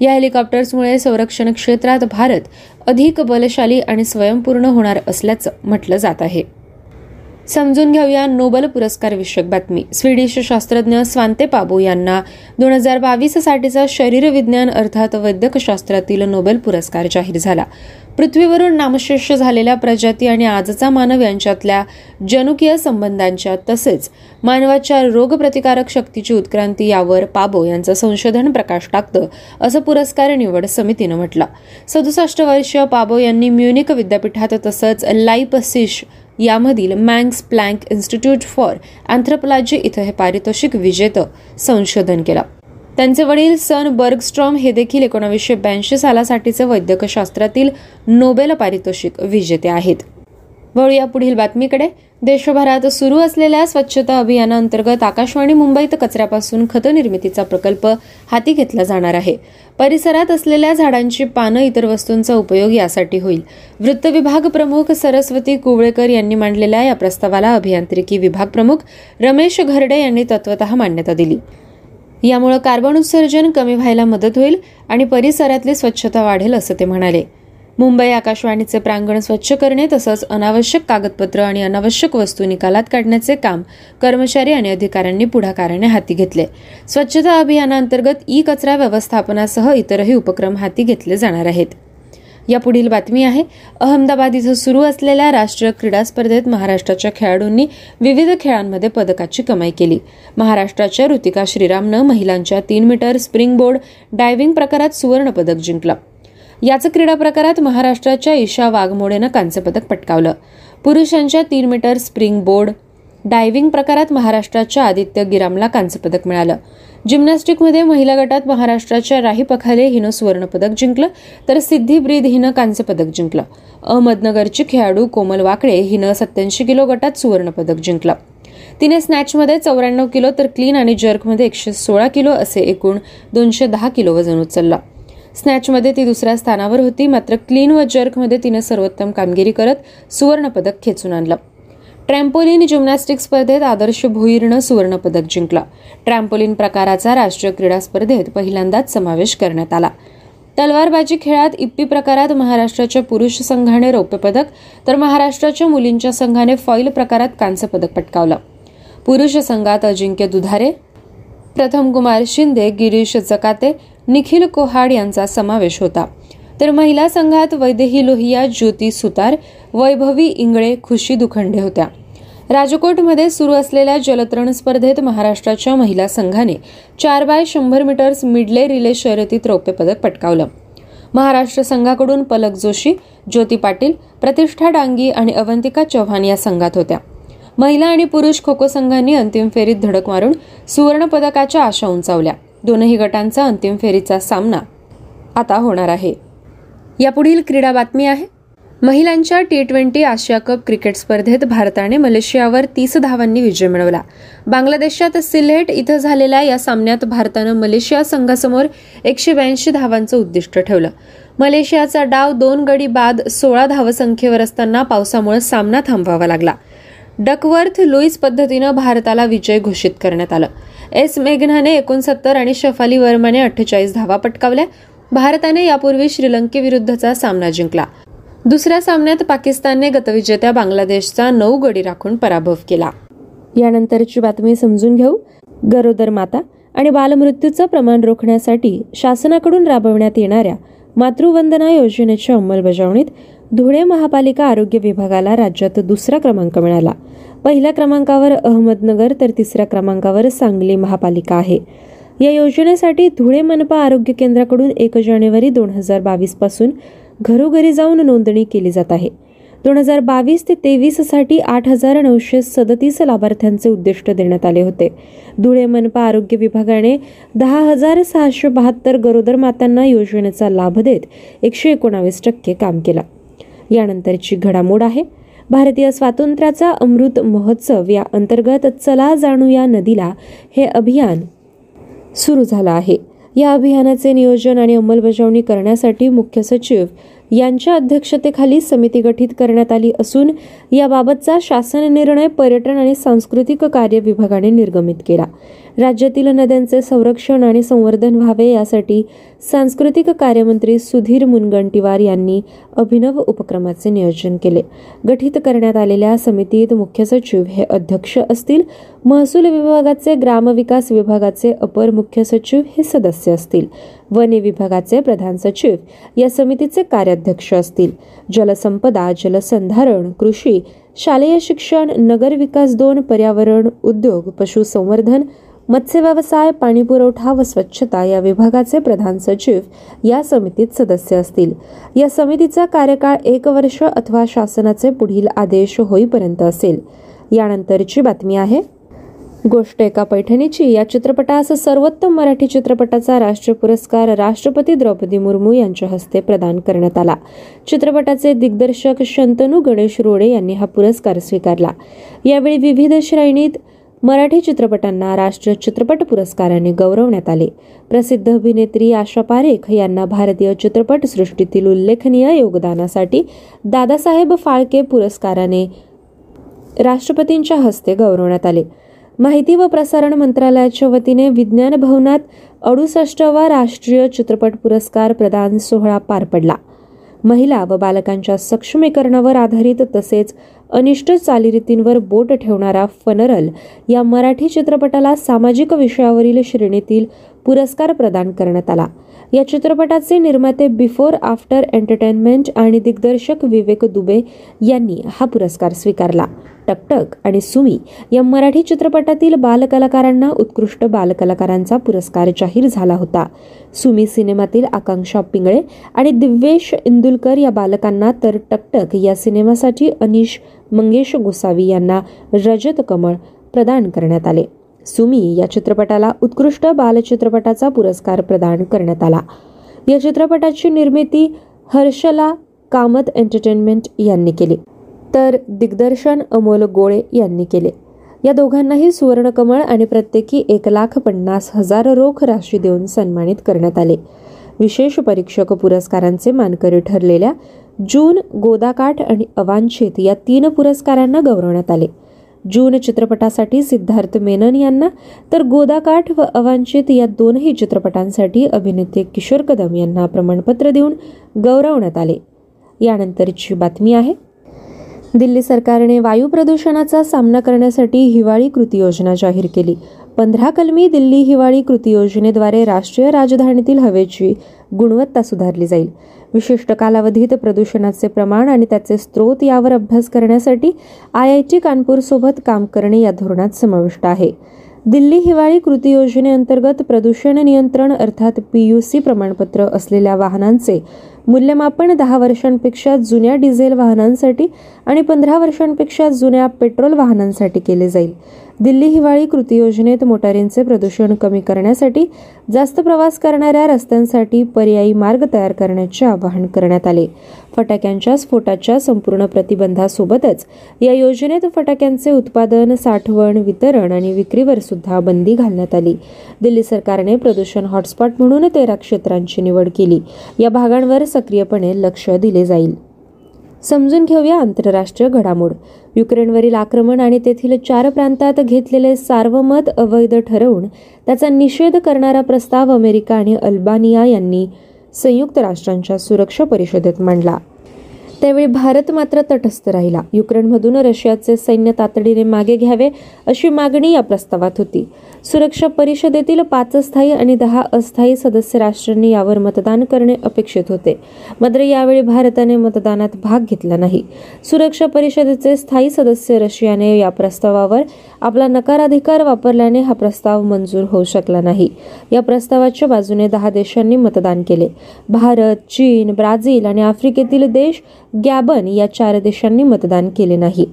या हेलिकॉप्टर्समुळे संरक्षण क्षेत्रात भारत अधिक बलशाली आणि स्वयंपूर्ण होणार असल्याचं म्हटलं जात आहे. समजून घेऊया नोबेल पुरस्कार विषयक बातमी. स्वीडिश शास्त्रज्ञ स्वांते पाबो यांना दोन हजार बावीस साठीचा शरीरविज्ञान अर्थात वैद्यकशास्त्रातील नोबेल पुरस्कार जाहीर झाला. पृथ्वीवरून नामशेष झालेल्या प्रजाती आणि आजचा मानव यांच्यातल्या जनुकीय संबंधांच्या तसेच मानवाच्या रोगप्रतिकारक शक्तीची उत्क्रांती यावर पाबो यांचं संशोधन प्रकाश टाकतं असं पुरस्कार निवड समितीनं म्हटलं. सदुसष्ट वर्षीय पाबो यांनी म्युनिक विद्यापीठात तसंच लाइपसिश यामधील Max Planck institute for anthropology इथं हे पारितोषिक विजेतं संशोधन केलं. त्यांचे वडील सन बर्गस्ट्रॉम हे देखील एकोणावीसशे ब्याऐंशी सालासाठीचे वैद्यकशास्त्रातील नोबेल पारितोषिक विजेते आहेत. वळूया पुढील बातमीकडे. देशभरात सुरू असलेल्या स्वच्छता अभियानाअंतर्गत आकाशवाणी मुंबईत कचऱ्यापासून खतनिर्मितीचा प्रकल्प हाती घेतला जाणार आहे. परिसरात असलेल्या झाडांची पानं इतर वस्तूंचा उपयोग यासाठी होईल. वृत्त विभाग प्रमुख सरस्वती कुवळेकर यांनी मांडलेल्या या प्रस्तावाला अभियांत्रिकी विभाग प्रमुख रमेश घरडे यांनी तत्वतः मान्यता दिली. यामुळे कार्बन उत्सर्जन कमी व्हायला मदत होईल आणि परिसरातली स्वच्छता वाढेल असं ते म्हणाले. मुंबई आकाशवाणीचे प्रांगण स्वच्छ करणे तसंच अनावश्यक कागदपत्र आणि अनावश्यक वस्तू निकालात काढण्याचे काम कर्मचारी आणि अधिकाऱ्यांनी पुढाकाराने हाती घेतले. स्वच्छता अभियानाअंतर्गत ई कचरा व्यवस्थापनासह इतरही उपक्रम हाती घेतले जाणार आहेत. यापुढील बातमी आहे. अहमदाबाद इथं सुरू असलेल्या राष्ट्रीय क्रीडा स्पर्धेत महाराष्ट्राच्या खेळाडूंनी विविध खेळांमध्ये पदकाची कमाई केली. महाराष्ट्राच्या ऋतिका श्रीरामनं महिलांच्या तीन मीटर स्प्रिंग बोर्ड डायव्हिंग प्रकारात सुवर्णपदक जिंकलं. याच क्रीडा प्रकारात महाराष्ट्राच्या ईशा वाघमोडेनं कांस्य पदक पटकावलं. पुरुषांच्या तीन मीटर स्प्रिंग बोर्ड डायव्हिंग प्रकारात महाराष्ट्राच्या आदित्य गिरामला कांस्य पदक मिळालं. जिम्नॅस्टिकमध्ये महिला गटात महाराष्ट्राच्या राही पखाले हिनं सुवर्णपदक जिंकलं, तर सिद्धी ब्रीद हिनं कांस्य पदक जिंकलं. अहमदनगरची खेळाडू कोमल वाकडे हिनं सत्याऐंशी किलो गटात सुवर्णपदक जिंकलं. तिने स्नॅचमध्ये चौऱ्याण्णव किलो तर क्लीन आणि जर्कमध्ये एकशे सोळा किलो असे एकूण दोनशे दहा किलो वजन उचललं. स्नॅचमध्ये ती दुसऱ्या स्थानावर होती, मात्र क्लीन व जर्कमध्ये तिनं सर्वोत्तम कामगिरी करत सुवर्णपदक खेचून आणलं. ट्रॅम्पोलिन जिम्नॅस्टिक स्पर्धेत आदर्श भोईरनं सुवर्णपदक जिंकलं. ट्रॅम्पोलिन प्रकाराचा राष्ट्रीय क्रीडा स्पर्धेत पहिल्यांदाच समावेश करण्यात आला. तलवारबाजी खेळात इप्पी प्रकारात महाराष्ट्राच्या पुरुष संघाने रौप्य पदक तर महाराष्ट्राच्या मुलींच्या संघाने फॉईल प्रकारात कांस्य पदक पटकावलं. पुरुष संघात अजिंक्य दुधारे, प्रथम कुमार शिंदे, गिरीश जकाते, निखिल कोहाड यांचा समावेश होता. तर महिला संघात वैदेही लोहिया, ज्योती सुतार, वैभवी इंगळे, खुशी दुखंडे होत्या. राजकोटमध्ये सुरू असलेल्या जलतरण स्पर्धेत महाराष्ट्राच्या महिला संघाने चार बाय शंभर मीटर्स मिडले रिले शर्यतीत रौप्य पदक पटकावलं. महाराष्ट्र संघाकडून पलक जोशी, ज्योती पाटील, प्रतिष्ठा डांगी आणि अवंतिका चव्हाण या संघात होत्या. महिला आणि पुरुष खो खो संघांनी अंतिम फेरीत धडक मारून सुवर्णपदकाच्या आशा उंचावल्या. दोनही गटांचा अंतिम फेरीचा सामना आता होणार आहे. यापुढील क्रीडा बातमी आहे. महिलांच्या टी ट्वेंटी आशिया कप क्रिकेट स्पर्धेत भारताने मलेशियावर तीस धावांनी विजय मिळवला. बांगलादेशात सिलेट इथं झालेल्या या सामन्यात भारतानं मलेशिया संघासमोर एकशे ब्याऐंशी धावांचं उद्दिष्ट ठेवलं. मलेशियाचा डाव दोन गडी बाद सोळा धावसंख्येवर असताना पावसामुळे सामना थांबवावा लागला. डकवर्थ लुईस पद्धतीनं भारताला विजय घोषित करण्यात आलं. एस मेघनाने एकोणसत्तर आणि शफाली वर्माने अठ्ठेचाळीस धावा पटकावल्या. भारताने यापूर्वी श्रीलंकेविरुद्धचा सामना जिंकला. दुसऱ्या सामन्यात पाकिस्तानने गतविजेत्या बांगलादेशचा नऊ गडी राखून पराभव केला. यानंतरची बातमी समजून घेऊ. गरोदर माता आणि बालमृत्यूचं प्रमाण रोखण्यासाठी शासनाकडून राबवण्यात येणाऱ्या मातृवंदना योजनेच्या अंमलबजावणीत धुळे महापालिका आरोग्य विभागाला राज्यात दुसरा क्रमांक मिळाला. पहिल्या क्रमांकावर अहमदनगर तर तिसऱ्या क्रमांकावर सांगली महापालिका आहे. या योजनेसाठी धुळे मनपा आरोग्य केंद्राकडून एक जानेवारी दोन हजार बावीस पासून घरोघरी जाऊन नोंदणी केली जात आहे. दोन हजार बावीस ते तेवीस साठी आठ हजार नऊशे सदतीस लाभार्थ्यांचे उद्दिष्ट देण्यात आले होते. धुळे मनपा आरोग्य विभागाने दहा हजार सहाशे बहात्तर गरोदर मातांना योजनेचा लाभ देत एकशे एकोणावीस टक्के काम केला. यानंतरची घडामोड आहे. भारतीय स्वातंत्र्याचा अमृत महोत्सव या अंतर्गत चला जाणूया नदीला हे अभियान सुरू झालं आहे. या अभियानाचे नियोजन आणि अंमलबजावणी करण्यासाठी मुख्य सचिव यांच्या अध्यक्षतेखाली समिती गठीत करण्यात आली असून याबाबतचा शासन निर्णय पर्यटन आणि सांस्कृतिक कार्य विभागाने निर्गमित केला. राज्यातील नद्यांचे संरक्षण आणि संवर्धन व्हावे यासाठी सांस्कृतिक कार्यमंत्री सुधीर मुनगंटीवार यांनी अभिनव उपक्रमाचे नियोजन केले. गठीत करण्यात आलेल्या समितीत मुख्य सचिव हे अध्यक्ष असतील. महसूल विभागाचे ग्रामविकास विभागाचे अपर मुख्य सचिव हे सदस्य असतील. वने विभागाचे प्रधान सचिव या समितीचे कार्याध्यक्ष असतील. जलसंपदा, जलसंधारण, कृषी, शालेय शिक्षण, नगर विकास दोन, पर्यावरण, उद्योग, पशुसंवर्धन, मत्स्य व्यवसाय, पाणीपुरवठा व स्वच्छता या विभागाचे प्रधान सचिव या समितीत सदस्य असतील. या समितीचा कार्यकाळ एक वर्ष अथवा शासनाचे पुढील आदेश होईपर्यंत असेल. यानंतरची बातमी आहे. गोष्ट एका पैठणीची या चित्रपटास सर्वोत्तम मराठी चित्रपटाचा राष्ट्रीय पुरस्कार राष्ट्रपती द्रौपदी मुर्मू यांच्या हस्ते प्रदान करण्यात आला. चित्रपटाचे दिग्दर्शक शंतनू गणेश रोडे यांनी हा पुरस्कार स्वीकारला. यावेळी विविध श्रेणीत मराठी चित्रपटांना राष्ट्रीय चित्रपट पुरस्काराने गौरवण्यात आले. प्रसिद्ध अभिनेत्री आशा पारेख यांना भारतीय चित्रपटसृष्टीतील उल्लेखनीय योगदानासाठी दादासाहेब फाळके पुरस्काराने राष्ट्रपतींच्या हस्ते गौरवण्यात आले. माहिती व प्रसारण मंत्रालयाच्या वतीने विज्ञान भवनात अडुसष्टावा राष्ट्रीय चित्रपट पुरस्कार प्रदान सोहळा पार पडला. महिला व बालकांच्या सक्षमीकरणावर आधारित तसेच अनिष्ट चालीरीतींवर बोट ठेवणारा फनरल या मराठी चित्रपटाला सामाजिक विषयावरील श्रेणीतील पुरस्कार प्रदान करण्यात आला. या चित्रपटाचे निर्माते बिफोर आफ्टर एंटरटेनमेंट आणि दिग्दर्शक विवेक दुबे यांनी हा पुरस्कार स्वीकारला. टकटक आणि सुमी या मराठी चित्रपटातील बालकलाकारांना उत्कृष्ट बालकलाकारांचा पुरस्कार जाहीर झाला होता. सुमी सिनेमातील आकांक्षा पिंगळे आणि दिव्येश इंदुलकर या बालकांना, तर टकटक या सिनेमासाठी अनिश मंगेश गोसावी यांना रजत कमळ प्रदान करण्यात आले. सुमी या चित्रपटाला उत्कृष्ट बालचित्रपटाचा पुरस्कार प्रदान करण्यात आला. या चित्रपटाची निर्मिती हर्षला कामत एंटरटेनमेंट यांनी केली, तर दिग्दर्शन अमोल गोळे यांनी केले. या दोघांनाही सुवर्णकमळ आणि प्रत्येकी एक लाख पन्नास हजार रोख राशी देऊन सन्मानित करण्यात आले. विशेष परीक्षक पुरस्कारांचे मानकरी ठरलेल्या जून, गोदाकाठ आणि अवांछित या तीन पुरस्कारांना गौरवण्यात आले. जून चित्रपटासाठी सिद्धार्थ मेनन यांना, तर गोदाकाठ व अवांछित या दोनही चित्रपटांसाठी अभिनेते किशोर कदम यांना प्रमाणपत्र देऊन गौरवण्यात आले. यानंतरची बातमी आहे. दिल्ली सरकारने वायू प्रदूषणाचा सामना करण्यासाठी हिवाळी कृती योजना जाहीर केली. पंधरा कलमी दिल्ली हिवाळी कृती योजनेद्वारे राष्ट्रीय राजधानीतील हवेची गुणवत्ता सुधारली जाईल. विशिष्ट कालावधीत प्रदूषणाचे प्रमाण आणि त्याचे स्रोत यावर अभ्यास करण्यासाठी आय आय टी कानपूरसोबत काम करणे या धोरणात समाविष्ट आहे. दिल्ली हिवाळी कृती योजनेअंतर्गत प्रदूषण नियंत्रण अर्थात पीयूसी प्रमाणपत्र असलेल्या वाहनांचे मूल्यमापन दहा वर्षांपेक्षा जुन्या डिझेल वाहनांसाठी आणि पंधरा वर्षांपेक्षा जुन्या पेट्रोल वाहनांसाठी केले जाईल. दिल्ली हिवाळी कृती योजनेत मोटारींचे प्रदूषण कमी करण्यासाठी जास्त प्रवास करणाऱ्या रस्त्यांसाठी पर्यायी मार्ग तयार करण्याचे आवाहन करण्यात आले. फटाक्यांच्या स्फोटाच्या संपूर्ण प्रतिबंधासोबतच या योजनेत फटाक्यांचे उत्पादन, साठवण, वितरण आणि विक्रीवर सुद्धा बंदी घालण्यात आली. दिल्ली सरकारने प्रदूषण हॉटस्पॉट म्हणून तेरा क्षेत्रांची निवड केली. या भागांवर सक्रियपणे लक्ष दिले जाईल. समजून घेऊया आंतरराष्ट्रीय घडामोड. युक्रेनवरील आक्रमण आणि तेथील चार प्रांतात घेतलेले सार्वमत अवैध ठरवून त्याचा निषेध करणारा प्रस्ताव अमेरिका आणि अल्बानिया यांनी संयुक्त राष्ट्रांच्या सुरक्षा परिषदेत मांडला. त्यावेळी भारत मात्र तटस्थ राहिला. युक्रेनमधून रशियाचे सैन्य तातडीने मागे घ्यावे अशी मागणी या प्रस्तावात होती. सुरक्षा परिषदेतील पाच स्थायी आणि दहा अस्थायी सदस्य राष्ट्रांनी यावर मतदान करणे अपेक्षित होते, मात्र यावेळी भारताने मतदानात भाग घेतला नाही. सुरक्षा परिषदेचे स्थायी सदस्य रशियाने या प्रस्तावावर आपला नकाराधिकार वापरल्याने हा प्रस्ताव मंजूर होऊ शकला नाही. या प्रस्तावाच्या बाजूने दहा देशांनी मतदान केले. भारत, चीन, ब्राझील आणि आफ्रिकेतील देश गॅबन या चार देशांनी मतदान केले नाही.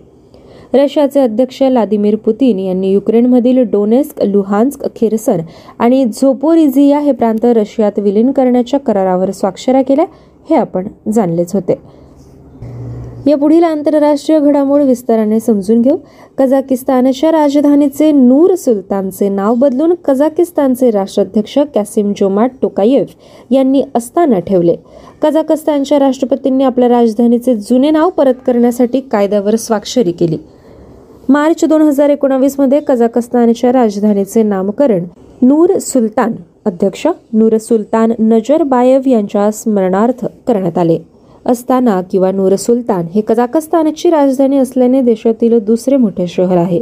रशियाचे अध्यक्ष व्लादिमीर पुतीन यांनी युक्रेनमधील डोनेस्क, लुहान्स्क, खिरसन आणि झोपोरिझिया हे प्रांत रशियात विलीन करण्याच्या करारावर स्वाक्षऱ्या केल्या, हे आपण जाणलेच होते. या पुढील आंतरराष्ट्रीय घडामोड विस्ताराने समजून घेऊ. कझाकिस्तानच्या राजधानीचे नूर सुलतानचे नाव बदलून कझाकिस्तानचे राष्ट्राध्यक्ष कॅसिम जोमार्ट टोकायेव्ह यांनी अस्ताना ठेवले. कझाकस्तानच्या राष्ट्रपतींनी आपल्या राजधानीचे जुने नाव परत करण्यासाठी कायद्यावर स्वाक्षरी केली. मार्च दोन हजार एकोणावीस मध्ये कझाकस्तानच्या राजधानीचे नामकरण नूर सुलतान अध्यक्ष नूर सुलतान नजरबायेव्ह यांच्या स्मरणार्थ करण्यात आले. अस्ताना किंवा नूर सुलतान हे कझाकस्तानची राजधानी असल्याने देशातील दुसरे मोठे शहर आहे.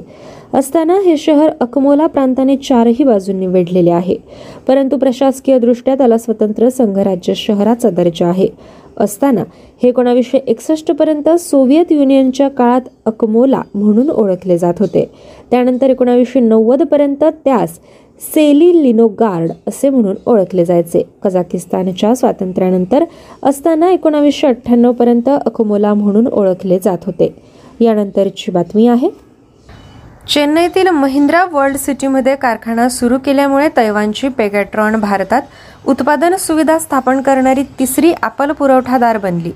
अस्ताना हे शहर अकमोला प्रांताने चारही बाजूंनी वेढलेले आहे, परंतु प्रशासकीय दृष्ट्या त्याला स्वतंत्र संघराज्य शहराचा दर्जा आहे. अस्ताना हे एकोणावीसशे एकसष्ट पर्यंत सोव्हिएत युनियनच्या काळात अकमोला म्हणून ओळखले जात होते. त्यानंतर एकोणावीसशे नव्वद पर्यंत त्यास सेलिलिनोगार्ड असे म्हणून ओळखले जायचे. कझाकिस्तानच्या स्वातंत्र्यानंतर अस्ताना एकोणावीसशे अठ्ठ्याण्णव पर्यंत अकमोला म्हणून ओळखले जात होते. यानंतरची बातमी आहे. चेन्नईतील महिंद्रा वर्ल्ड सिटीमध्ये कारखाना सुरू केल्यामुळे तैवानची पेगॅट्रॉन भारतात उत्पादन सुविधा स्थापन करणारी तिसरी ॲपल पुरवठादार बनली.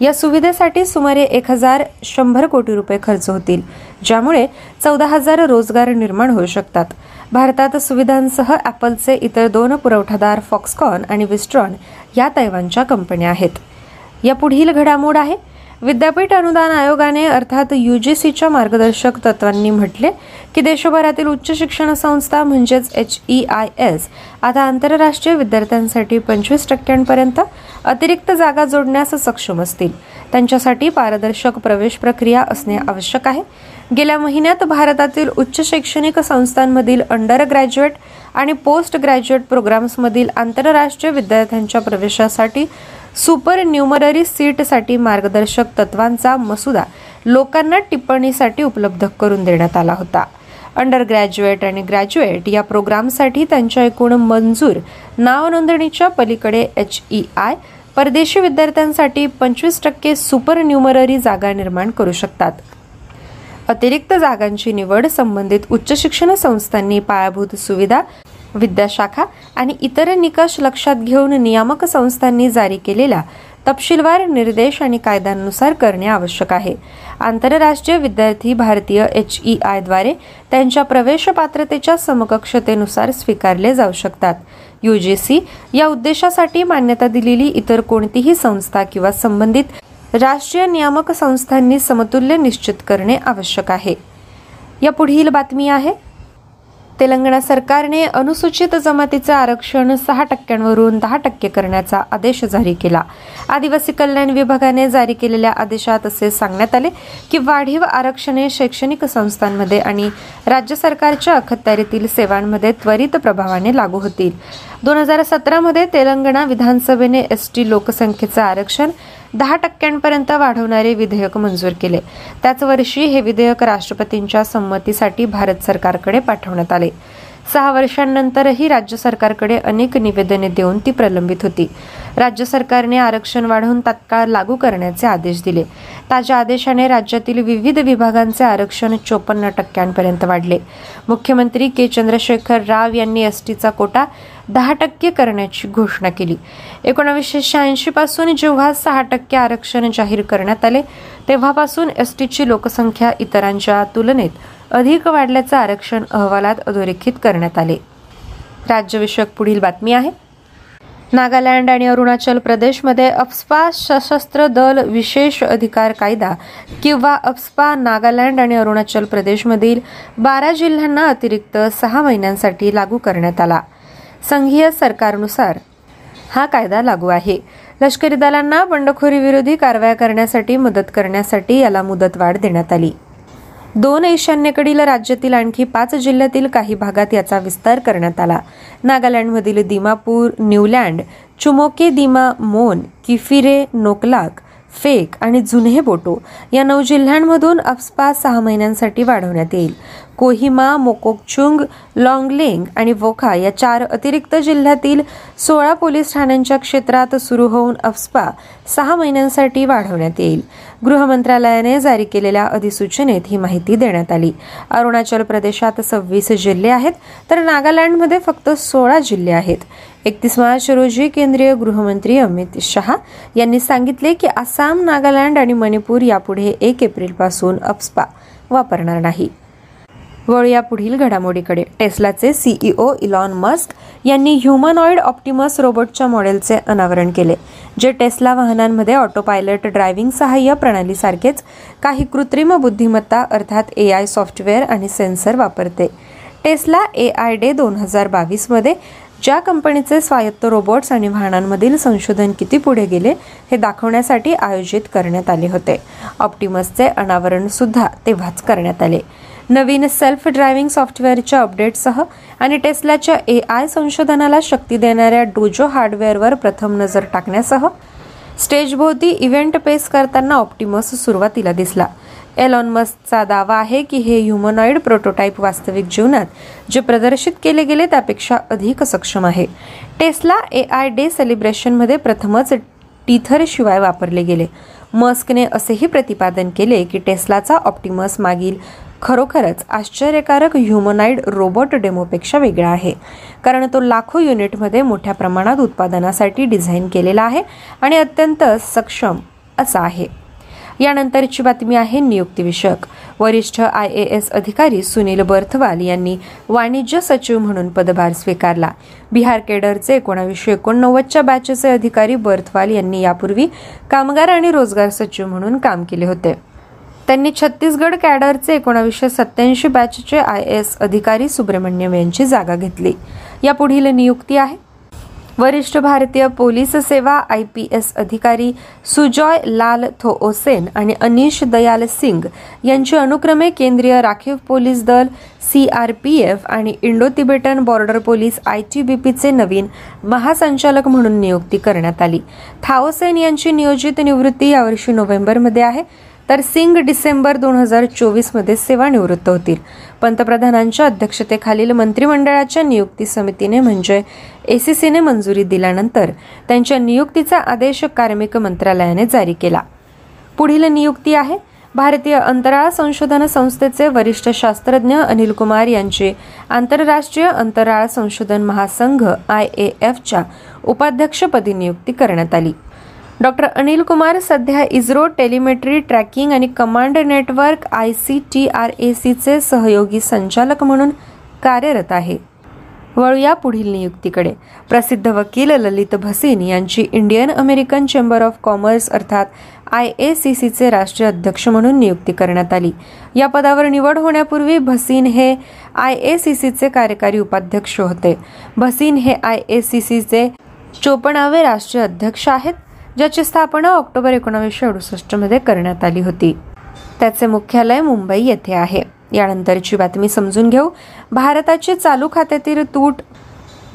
या सुविधेसाठी सुमारे एक हजार शंभर कोटी रुपये खर्च होतील, ज्यामुळे चौदा हजार रोजगार निर्माण होऊ शकतात. भारतात सुविधांसह ॲपलचे इतर दोन पुरवठादार फॉक्सकॉन आणि विस्ट्रॉन या तैवानच्या कंपन्या आहेत. या पुढील घडामोड आहे. विद्यापीठ अनुदान आयोगाने अर्थात यूजीसीच्या मार्गदर्शक तत्वांनी म्हटले की देशभरातील उच्च शिक्षण संस्था म्हणजेच एच ई आय एस आता आंतरराष्ट्रीय विद्यार्थ्यांसाठी पंचवीस टक्क्यांपर्यंत अतिरिक्त जागा जोडण्यास सक्षम असतील. त्यांच्यासाठी पारदर्शक प्रवेश प्रक्रिया असणे आवश्यक आहे. गेल्या महिन्यात भारतातील उच्च शैक्षणिक संस्थांमधील अंडर ग्रॅज्युएट आणि पोस्ट ग्रॅज्युएट प्रोग्राम्समधील आंतरराष्ट्रीय विद्यार्थ्यांच्या प्रवेशासाठी सुपर न्यूमररी सीटसाठी मार्गदर्शक तत्वांचा मसुदा लोकांना टिप्पणीसाठी उपलब्ध करून देण्यात आला होता. अंडर ग्रॅज्युएट आणि ग्रॅज्युएट या प्रोग्रामसाठी त्यांच्या एकूण मंजूर नावनोंदणीच्या पलीकडे एच ई आय परदेशी विद्यार्थ्यांसाठी पंचवीस टक्के सुपर न्यूमररी जागा निर्माण करू शकतात. अतिरिक्त जागांची निवड संबंधित उच्च शिक्षण संस्थांनी पायाभूत सुविधा, विद्याशाखा आणि इतर निकष लक्षात घेऊन नियामक संस्थांनी जारी केलेला तपशीलवार निर्देश आणि कायद्यांनुसार करणे आवश्यक आहे. आंतरराष्ट्रीय विद्यार्थी भारतीय एच ई आय द्वारे त्यांच्या प्रवेश पात्रतेच्या समकक्षतेनुसार स्वीकारले जाऊ शकतात. यूजीसी या उद्देशासाठी मान्यता दिलेली इतर कोणतीही संस्था किंवा संबंधित राष्ट्रीय नियामक संस्थांनी समतुल्य निश्चित करणे आवश्यक आहे. या पुढील बातमी आहे. तेलंगणा सरकारने अनुसूचित जमातीचे आरक्षण सहा टक्क्यांवरून दहा टक्के करण्याचा आदेश जारी केला. आदिवासी कल्याण विभागाने जारी केलेल्या आदेशात असे सांगण्यात आले की वाढीव आरक्षणे शैक्षणिक संस्थांमध्ये आणि राज्य सरकारच्या अखत्यारीतील सेवांमध्ये त्वरित प्रभावाने लागू होतील. दोन हजार सतरामध्ये तेलंगणा विधानसभेने एस टी लोकसंख्येचं आरक्षण दहा टक्क्यांपर्यंत वाढवणारे विधेयक मंजूर केले. त्याच वर्षी हे विधेयक राष्ट्रपतींच्या संमतीसाठी भारत सरकारकडे पाठवण्यात आले. सहा वर्षांनंतरही राज्य सरकारकडे अनेक निवेदने देऊन ती प्रलंबित होती. राज्य सरकारने आरक्षण वाढवून तात्काळ लागू करण्याचे आदेश दिले. ताज्या आदेशाने राज्यातील विविध विभागांचे आरक्षण चोपन्न टक्क्यांपर्यंत वाढले. मुख्यमंत्री के चंद्रशेखर राव यांनी एस टीचा कोटा दहा टक्के करण्याची घोषणा केली. एकोणावीसशे शहाऐंशी पासून जेव्हा सहा टक्के आरक्षण जाहीर करण्यात आले तेव्हापासून एस टीची लोकसंख्या इतरांच्या तुलनेत अधिक वाढल्याचं आरक्षण अहवालात अधोरेखित करण्यात आले. राज्यविषयक पुढील बातमी आहे. नागालँड आणि अरुणाचल प्रदेशमध्ये अफस्पा सशस्त्र दल विशेष अधिकार कायदा किंवा अफस्पा नागालँड आणि अरुणाचल प्रदेशमधील बारा जिल्ह्यांना अतिरिक्त सहा महिन्यांसाठी लागू करण्यात आला. संघीय सरकारनुसार हा कायदा लागू आहे. लष्करी दलांना बंडखोरीविरोधी कारवाया करण्यासाठी मदत करण्यासाठी याला मुदतवाढ देण्यात आली. दोन ईशान्येकडील राज्यातील आणखी पाच जिल्ह्यातील काही भागात याचा विस्तार करण्यात आला. नागालँडमधील दिमापूर, न्यूलँड, चुमोके दिमा, मोन, किफिरे, नोकलाक, फेक आणि जुन्हे बोटो या नऊ जिल्ह्यांमधून अफस्पा सहा महिन्यांसाठी वाढवण्यात येईल. कोहिमा, मोकोकचुंग, लाँगलेंग आणि वोखा या चार अतिरिक्त जिल्ह्यातील सोळा पोलीस ठाण्यांच्या क्षेत्रात सुरू होऊन अफस्पा सहा महिन्यांसाठी वाढवण्यात येईल. गृह मंत्रालयाने जारी केलेल्या अधिसूचनेत ही माहिती देण्यात आली. अरुणाचल प्रदेशात सव्वीस जिल्हे आहेत तर नागालँडमध्ये फक्त सोळा जिल्हे आहेत. एकतीस मार्च रोजी केंद्रीय गृहमंत्री अमित शहा यांनी सांगितले की आसाम, नागालँड आणि मणिपूर यापुढे एक एप्रिलपासून अफस्पा वापरणार नाही. वळ या पुढील घडामोडीकडे. टेस्लाचे सीईओ इलॉन मस्क यांनी ह्युमनॉइड ऑप्टिमस रोबोटच्या मॉडेलचे अनावरण केले, जे टेस्ला वाहनांमध्ये ऑटो पायलट ड्रायव्हिंग सहाय्य प्रणालीसारखेच काही कृत्रिम बुद्धिमत्ता अर्थात ए आय सॉफ्टवेअर आणि सेन्सर वापरते. टेस्ला ए आय डे दोन हजार बावीसमध्ये ज्या कंपनीचे स्वायत्त रोबोट्स आणि वाहनांमधील संशोधन किती पुढे गेले हे दाखवण्यासाठी आयोजित करण्यात आले होते. ऑप्टिमसचे अनावरण सुद्धा तेव्हाच करण्यात आले. नवीन सेल्फ ड्रायव्हिंग सॉफ्टवेअरच्या अपडेटसह आणि टेस्लाच्या ए आय संशोधनाला शक्ती देणाऱ्या डोजो हार्डवेअरवर प्रथम नजर टाकण्यासह स्टेजभोवती इव्हेंट पेस करताना ऑप्टिमस सुरुवातीला दिसला. एलॉन मस्कचा दावा आहे की हे ह्युमनॉइड प्रोटोटाईप वास्तविक जीवनात जे प्रदर्शित केले गेले त्यापेक्षा अधिक सक्षम आहे. टेस्ला ए आय डे सेलिब्रेशनमध्ये प्रथमच टीथर शिवाय वापरले गेले. मस्कने असेही प्रतिपादन केले की टेस्लाचा ऑप्टिमस मागील खरोखरच आश्चर्यकारक ह्युमनाइड रोबोट डेमोपेक्षा वेगळा आहे, कारण तो लाखो युनिटमध्ये मोठ्या प्रमाणात उत्पादनासाठी डिझाईन केलेला आहे आणि अत्यंत सक्षम असा आहे. यानंतरची बातमी आहे नियुक्तीविषयक. वरिष्ठ आय ए एस अधिकारी सुनील बर्थवाल यांनी वाणिज्य सचिव म्हणून पदभार स्वीकारला. बिहार केडरचे एकोणावीसशे एकोणनव्वदच्या बॅचचे अधिकारी बर्थवाल यांनी यापूर्वी कामगार आणि रोजगार सचिव म्हणून काम केले होते. त्यांनी छत्तीसगड कॅडरचे एकोणावीसशे सत्त्याऐंशी बॅचचे आय ए एस अधिकारी सुब्रमण्यम यांची जागा घेतली. यापुढील नियुक्ती आहे वरिष्ठ भारतीय पोलीस सेवा आय पी एस अधिकारी सुजॉय लाल थोओसेन आणि अनिश दयाल सिंग यांची अनुक्रमे केंद्रीय राखीव पोलीस दल सी आर पी एफ आणि Indo Tibetan border police I T B पीचे नवीन महासंचालक म्हणून नियुक्ती करण्यात आली. थाओसेन यांची नियोजित निवृत्ती यावर्षी नोव्हेंबरमध्ये आहे, तर सिंग डिसेंबर दोन हजार चोवीसमध्ये सेवानिवृत्त होतील. पंतप्रधानांच्या अध्यक्षतेखालील मंत्रिमंडळाच्या नियुक्ती समितीने म्हणजे एसीसीने मंजुरी दिल्यानंतर त्यांच्या नियुक्तीचा आदेश कार्मिक मंत्रालयाने जारी केला. पुढील नियुक्ती आहे भारतीय अंतराळ संशोधन संस्थेचे वरिष्ठ शास्त्रज्ञ अनिल कुमार यांची आंतरराष्ट्रीय अंतराळ संशोधन महासंघ आय ए एफच्या उपाध्यक्षपदी नियुक्ती करण्यात आली. डॉक्टर अनिल कुमार सध्या इस्रो टेलिमेट्री ट्रॅकिंग आणि command network I C T R A सीचे सहयोगी संचालक म्हणून कार्यरत आहे. वळूया पुढील नियुक्तीकडे. प्रसिद्ध वकील ललित भसीन यांची Indian American chamber of commerce अर्थात आय ए सी सीचे राष्ट्रीय अध्यक्ष म्हणून नियुक्ती करण्यात आली. या पदावर निवड होण्यापूर्वी भसीन हे आय ए सी सीचे कार्यकारी उपाध्यक्ष होते. भसीन हे आय ए सी सीचे चोपणावे राष्ट्रीय अध्यक्ष आहेत, ज्याची स्थापना ऑक्टोबर एकोणावीसशे अडुसष्टमध्ये करण्यात आली होती. त्याचे मुख्यालय मुंबई येथे आहे. यानंतरची बातमी समजून घेऊ. भारताची चालू खात्यातील तूट.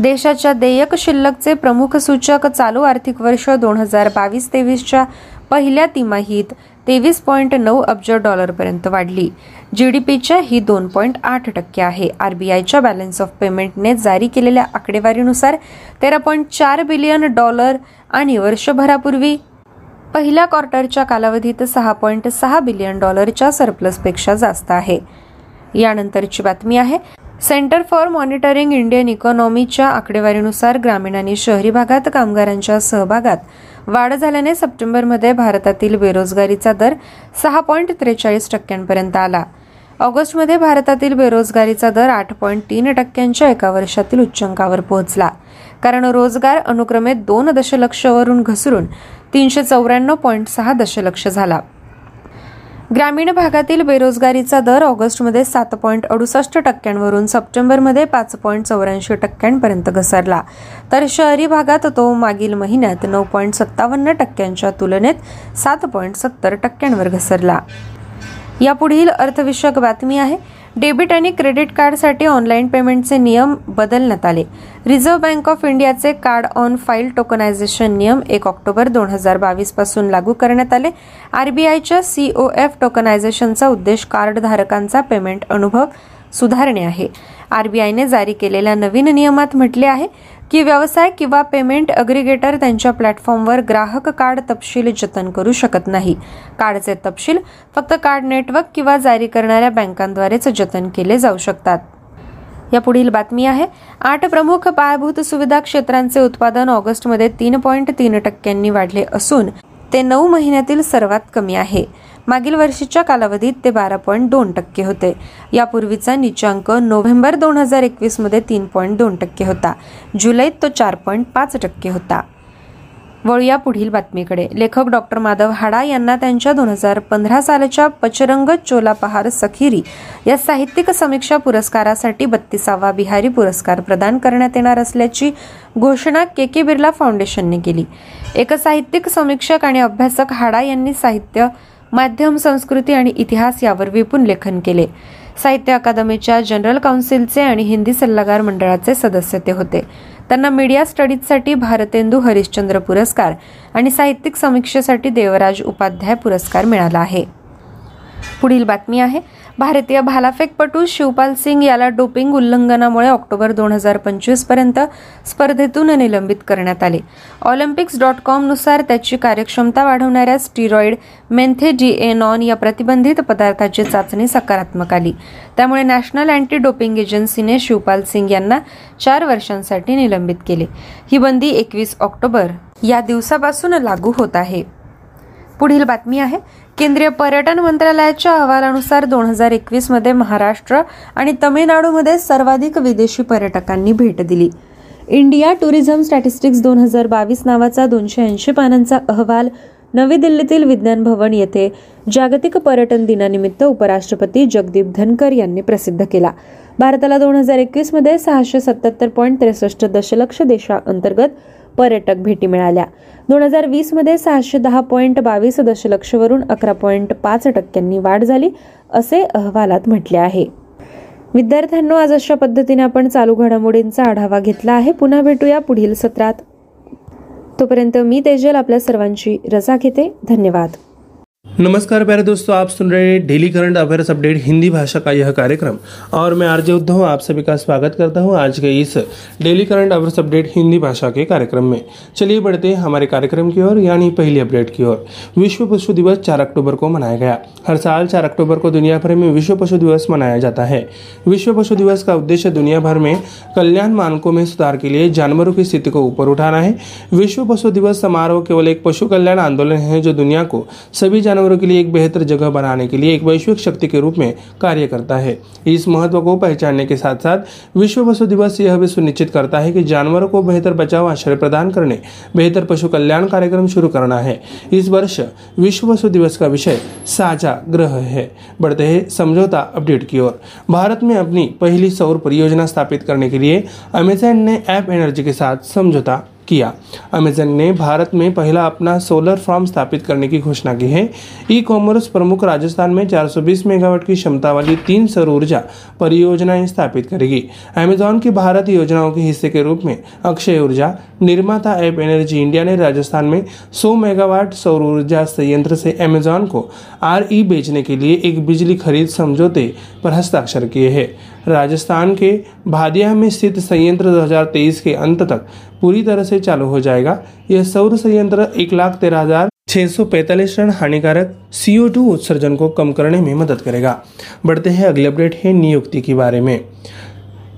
देशाच्या देयक शिल्लकचे प्रमुख सूचक चालू आर्थिक वर्ष दोन हजार बावीस तेवीसच्या पहिल्या तिमाहीत तेवीस पॉईंट नऊ अब्ज डॉलरपर्यंत वाढली. जी डी पीच्या ही दोन पॉईंट आठ टक्के आहे. आरबीआयच्या बॅलन्स ऑफ पेमेंटने जारी केलेल्या आकडेवारीनुसार तेरा पॉईंट चार बिलियन डॉलर आणि वर्षभरापूर्वी पहिल्या क्वार्टरच्या कालावधीत सहा पॉईंट सहा बिलियन डॉलरच्या सरप्लसपेक्षा जास्त आहे. यानंतरची बातमी आहे सेंटर फॉर मॉनिटरिंग इंडियन इकॉनॉमीच्या आकडेवारीनुसार ग्रामीण आणि शहरी भागात कामगारांच्या सहभागात वाढ झाल्याने सप्टेंबरमध्ये भारतातील बेरोजगारीचा दर सहा पॉईंट त्रेचाळीस टक्क्यांपर्यंत आला. ऑगस्टमध्ये भारतातील बेरोजगारीचा दर आठ पॉईंट तीन टक्क्यांच्या एका वर्षातील उच्चांकावर पोहोचला, कारण रोजगार अनुक्रमे दोन दशलक्षवरून घसरून तीनशे चौऱ्याण्णव पॉईंट सहा दशलक्ष झाला. ग्रामीण भागातील बेरोजगारीचा दर ऑगस्टमध्ये सात पॉईंट अडुसष्ट टक्क्यांवरून सप्टेंबरमध्ये पाच पॉईंट चौऱ्याऐंशी टक्क्यांपर्यंत घसरला, तर शहरी भागात तो मागील महिन्यात नऊ पॉईंट सत्तावन्न टक्क्यांच्या तुलनेत सात पॉईंट सत्तर टक्क्यांवर घसरला. यापुढील अर्थविषयक बातमी आहे डेबिट आणि क्रेडिट कार्डसाठी ऑनलाईन पेमेंटचे नियम बदलण्यात आले. रिझर्व्ह बँक ऑफ इंडियाचे कार्ड ऑन फाईल टोकनायझेशन नियम एक ऑक्टोबर दोन हजार बावीस पासून लागू करण्यात आले. आरबीआयच्या सीओ एफ टोकनायझेशनचा उद्देश कार्डधारकांचा पेमेंट अनुभव सुधारणे आहे. आरबीआयने जारी केलेल्या नवीन नियमात म्हटले आहे की व्यवसाय किंवा पेमेंट अग्रिगेटर त्यांच्या प्लॅटफॉर्मवर ग्राहक कार्ड तपशील जतन करू शकत नाही. कार्डचे तपशील फक्त कार्ड नेटवर्क किंवा जारी करणाऱ्या बँकांद्वारेच जतन केले जाऊ शकतात. यापुढील बातमी आहे आठ प्रमुख पायाभूत सुविधा क्षेत्रांचे उत्पादन ऑगस्टमध्ये तीन पॉईंट तीन टक्क्यांनी वाढले असून ते नऊ महिन्यातील सर्वात कमी आहे. मागील वर्षीच्या कालावधीत ते बारा पॉईंट दोन टक्के होते. यापूर्वीचा नीचांक नोव्हेंबर दोन हजार एकवीसमध्ये तीन पॉईंट दोन टक्के होता. जुलैत तो चार पॉईंट पाच टक्के होता. वळूया पुढील बातमीकडे. लेखक डॉक्टर माधव हाडा यांना त्यांच्या दोन हजार पंधरा सालच्या पचरंग चोलापहार सखिरी या साहित्यिक समीक्षा पुरस्कारासाठी बत्तीसावा बिहारी पुरस्कार प्रदान करण्यात येणार असल्याची घोषणा के के बिर्ला फाउंडेशनने केली. एक साहित्यिक समीक्षक आणि अभ्यासक हाडा यांनी साहित्य, माध्यम, संस्कृती आणि इतिहास यावर विपुल लेखन केले. साहित्य अकादमीच्या जनरल काउन्सिलचे आणि हिंदी सल्लागार मंडळाचे सदस्य ते होते. त्यांना मीडिया स्टडीजसाठी भारतेंदू हरिश्चंद्र पुरस्कार आणि साहित्यिक समीक्षेसाठी देवराज उपाध्याय पुरस्कार मिळाला आहे. पुढील बातमी आहे भारतीय भालाफेकपटू शिवपाल सिंग याला डोपिंग उल्लंघनामुळे ऑक्टोबर दोन हजार पंचवीस पर्यंत स्पर्धेतून निलंबित करण्यात आले. ऑलिम्पिक्स डॉट कॉमनुसार त्याची कार्यक्षमता वाढवणाऱ्या स्टिरॉइड मेन्थेजिएनॉन या प्रतिबंधित पदार्थाची चाचणी सकारात्मक आली, त्यामुळे नॅशनल अँटी डोपिंग एजन्सीने शिवपाल सिंग यांना चार वर्षांसाठी निलंबित केले. ही बंदी एकवीस ऑक्टोबर या दिवसापासून लागू होत आहे. पुढील बातमी आहे, केंद्रीय पर्यटन मंत्रालयाच्या अहवालानुसार दोन हजार एकवीस मध्ये महाराष्ट्र आणि तमिळनाडूमध्ये सर्वाधिक विदेशी पर्यटकांनी भेट दिली. इंडिया टुरिझम स्टॅटिस्टिक्स दोन हजार बावीस नावाचा दोनशे ऐंशी पानांचा अहवाल नवी दिल्लीतील विज्ञान भवन येथे जागतिक पर्यटन दिनानिमित्त उपराष्ट्रपती जगदीप धनकर यांनी प्रसिद्ध केला. भारताला दोन हजार एकवीस मध्ये सहाशे सत्याहत्तर पॉईंट त्रेसष्ट दशलक्ष देशांतर्गत पर्यटक भेटी मिळाल्या. दोन हजार वीस मध्ये सहाशे दहा पॉईंट बावीस दशलक्ष वरून अकरा पॉईंट पाच टक्क्यांनी वाढ झाली असे अहवालात म्हटले आहे. विद्यार्थ्यांनो, आज अशा पद्धतीने आपण चालू घडामोडींचा आढावा घेतला आहे. पुन्हा भेटूया पुढील सत्रात. तोपर्यंत मी तेजल आपल्या सर्वांची रजा घेते. धन्यवाद. नमस्कार प्यारे दोस्तों, आप सुन रहे हैं daily current affairs update Hindi भाषा का यह कार्यक्रम और मैं आरजे उद्धव आप सभी का स्वागत करता हूं आज के इस daily current affairs update Hindi भाषा के कार्यक्रम में. चलिए बढ़ते हैं हमारे कार्यक्रम की ओर, यानी पहली अपडेट की ओर. विश्व पशु दिवस चार अक्टूबर को मनाया गया. हर साल चार अक्टूबर को दुनिया भर में विश्व पशु दिवस मनाया जाता है. विश्व पशु दिवस का उद्देश्य दुनिया भर में कल्याण मानकों में सुधार के लिए जानवरों की स्थिति को ऊपर उठाना है. विश्व पशु दिवस समारोह केवल एक पशु कल्याण आंदोलन है जो दुनिया को सभी जानवरों के लिए एक बेहतर जगह बनाने के लिए एक वैश्विक शक्ति के रूप में कार्य करता है. इस महत्व को पहचानने के साथ साथ विश्व पशु दिवस यह भी सुनिश्चित करता है कि जानवरों को बेहतर बचाव आश्रय प्रदान करने बेहतर पशु कल्याण कार्यक्रम शुरू करना है. इस वर्ष विश्व पशु दिवस का विषय साझा ग्रह है. बढ़ते हैं समझौता अपडेट की ओर. भारत में अपनी पहली सौर परियोजना स्थापित करने के लिए अमेज़न ने एम्प एनर्जी के साथ समझौता किया. अमेज़न ने भारत में पहला अपना सोलर फार्म स्थापित करने की घोषणा की है. ई कॉमर्स प्रमुख राजस्थान में चार सौ बीस मेगावाट की क्षमता वाली तीन सौर ऊर्जा परियोजनाएं स्थापित करेगी. अमेज़न की भारत योजनाओं के हिस्से के रूप में अक्षय ऊर्जा निर्माता एप एनर्जी इंडिया ने राजस्थान में सौ मेगावाट सौर ऊर्जा संयंत्र से अमेज़न को आर ई बेचने के लिए एक बिजली खरीद समझौते पर हस्ताक्षर किए हैं. राजस्थान के भादिया में स्थित संयंत्र दो हजार तेईस के अंत तक पूरी तरह से चालू हो जाएगा. यह सौर संयंत्र एक लाख तेरह हजार छः सौ पैंतालीस टन हानिकारक सी ओ टू उत्सर्जन को कम करने में मदद करेगा. बढ़ते हैं अगले अपडेट है नियुक्ति के बारे में.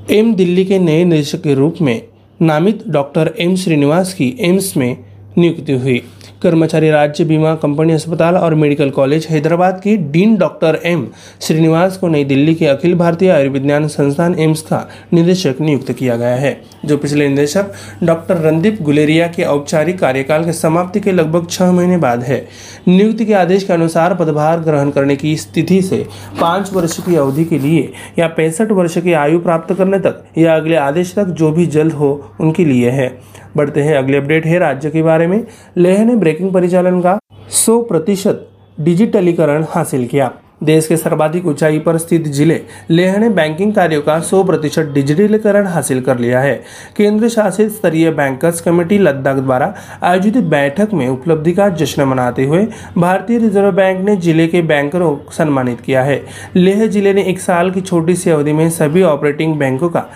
एम दिल्ली के नए निदेशक के रूप में नामित डॉक्टर एम श्रीनिवास की एम्स में नियुक्ति हुई. कर्मचारी राज्य बीमा कंपनी अस्पताल और मेडिकल कॉलेज हैदराबाद की डीन डॉक्टर एम श्रीनिवास को नई दिल्ली के अखिल भारतीय आयुर्विज्ञान संस्थान एम्स का निदेशक नियुक्त किया गया है, जो पिछले निदेशक डॉक्टर रणदीप गुलेरिया के औपचारिक कार्यकाल के समाप्ति के लगभग छह महीने बाद है. नियुक्ति के आदेश के अनुसार पदभार ग्रहण करने की स्थिति से पाँच वर्ष की अवधि के लिए या पैंसठ वर्ष की आयु प्राप्त करने तक या अगले आदेश तक जो भी जल्द हो उनके लिए है. बढ़ते हैं अगले अपडेट है राज्य के बारे में. लेह ने ब्रेकिंग परिचालन का सौ प्रतिशत डिजिटलीकरण हासिल किया. देश के सर्वाधिक ऊंचाई पर स्थित जिले लेह ने बैंकिंग कार्यों का सौ प्रतिशत डिजिटलीकरण हासिल कर लिया है. केंद्र शासित स्तरीय बैंकर्स कमेटी लद्दाख द्वारा आयोजित बैठक में उपलब्धि का जश्न मनाते हुए भारतीय रिजर्व बैंक ने जिले के बैंकरों को सम्मानित किया है. लेह जिले ने एक साल की छोटी सी अवधि में सभी ऑपरेटिंग बैंकों का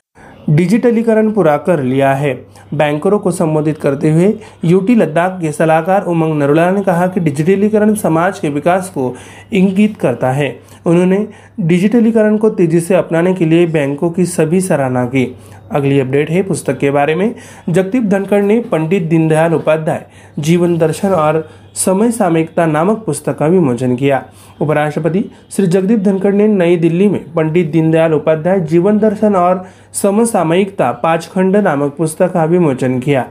डिजिटलीकरण पूरा कर लिया है. बैंकरों को संबोधित करते हुए यूटी लद्दाख के सलाहकार उमंग नरुला ने कहा कि डिजिटलीकरण समाज के विकास को इंगित करता है. उन्होंने डिजिटलीकरण को तेजी से अपनाने के लिए बैंकों की सभी सराहना की. अगली अपडेट है पुस्तक के बारे में. जगदीप धनखड़ ने पंडित दीनदयाल उपाध्याय जीवन दर्शन और समय सामयिकता नामक पुस्तक का विमोचन किया. उपराष्ट्रपति श्री जगदीप धनखड़ ने नई दिल्ली में पंडित दीनदयाल उपाध्याय जीवन दर्शन और समय सामयिकता पाँच खंड नामक पुस्तक का विमोचन किया.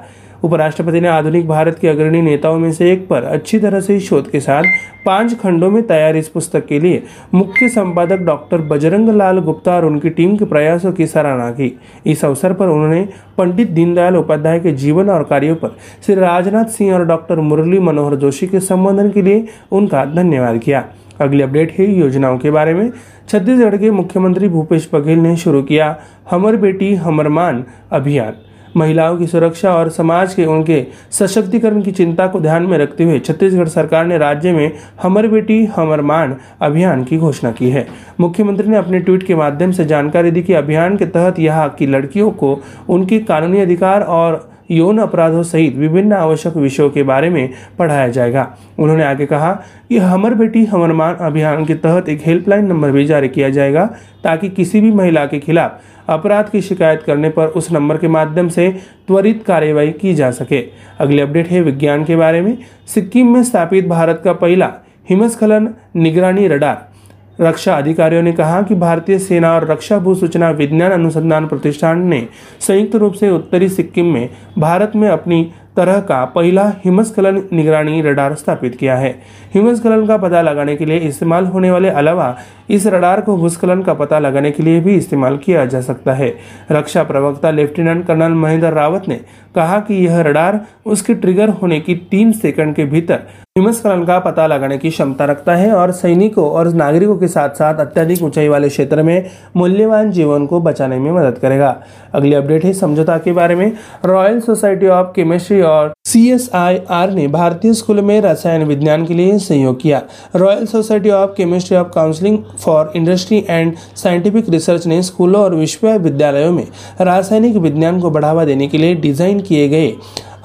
उपराष्ट्रपति ने आधुनिक भारत के अग्रणी नेताओं में से एक पर अच्छी तरह से शोध के साथ पांच खंडों में तैयार इस पुस्तक के लिए मुख्य संपादक डॉक्टर बजरंग लाल गुप्ता और उनकी टीम के प्रयासों की सराहना की. इस अवसर पर उन्होंने पंडित दीनदयाल उपाध्याय के जीवन और कार्यों पर श्री राजनाथ सिंह और डॉक्टर मुरली मनोहर जोशी के संबोधन के लिए उनका धन्यवाद किया. अगली अपडेट है योजनाओं के बारे में. छत्तीसगढ़ के मुख्यमंत्री भूपेश बघेल ने शुरू किया हमर बेटी हमर मान अभियान. महिलाओं की सुरक्षा और समाज के उनके सशक्तिकरण की चिंता को ध्यान में रखते हुए छत्तीसगढ़ सरकार ने राज्य में हमर बेटी हमर मान अभियान की घोषणा की है। मुख्यमंत्री ने अपने ट्वीट के माध्यम से जानकारी दी कि अभियान के तहत यहाँ की लड़कियों को उनके कानूनी अधिकार और यौन अपराधों सहित विभिन्न आवश्यक विषयों के बारे में पढ़ाया जाएगा। उन्होंने आगे कहा कि हमर बेटी हमर मान अभियान के तहत एक हेल्पलाइन नंबर भी जारी किया जाएगा ताकि किसी भी महिला के खिलाफ अपराध की शिकायत करने पर उस नंबर के माध्यम से त्वरित कार्रवाई की जा सके। अगली अपडेट है विज्ञान के बारे में। सिक्किम में स्थापित भारत का पहला हिमस्खलन निगरानी रडार। रक्षा अधिकारियों ने कहा कि भारतीय सेना और रक्षा भू सूचना विज्ञान अनुसंधान प्रतिष्ठान ने संयुक्त रूप से उत्तरी सिक्किम में भारत में अपनी तरह का पहला हिमस्खलन निगरानी रडार स्थापित किया है। हिमस्खलन का पता लगाने के लिए इस्तेमाल होने वाले अलावा इस रडार को भूस्खलन का पता लगाने के लिए भी इस्तेमाल किया जा सकता है। रक्षा प्रवक्ता लेफ्टिनेंट कर्नल महेंद्र रावत ने कहा कि यह रडार उसके ट्रिगर होने की तीन सेकंड के भीतर हिमस्खलन का पता लगाने की क्षमता रखता है और सैनिकों और नागरिकों के साथ साथ अत्यधिक ऊंचाई वाले क्षेत्र में मूल्यवान जीवन को बचाने में मदद करेगा। अगली अपडेट है समझौता के बारे में। रॉयल सोसाइटी ऑफ केमिस्ट्री और सी एस आई आर ने भारतीय स्कूल में रसायन विज्ञान के लिए सहयोग किया। Royal society of chemistry of counselling for industry and scientific research ने स्कूलों और विश्वविद्यालयों में रासायनिक विज्ञान को बढ़ावा देने के लिए डिजाइन किए गए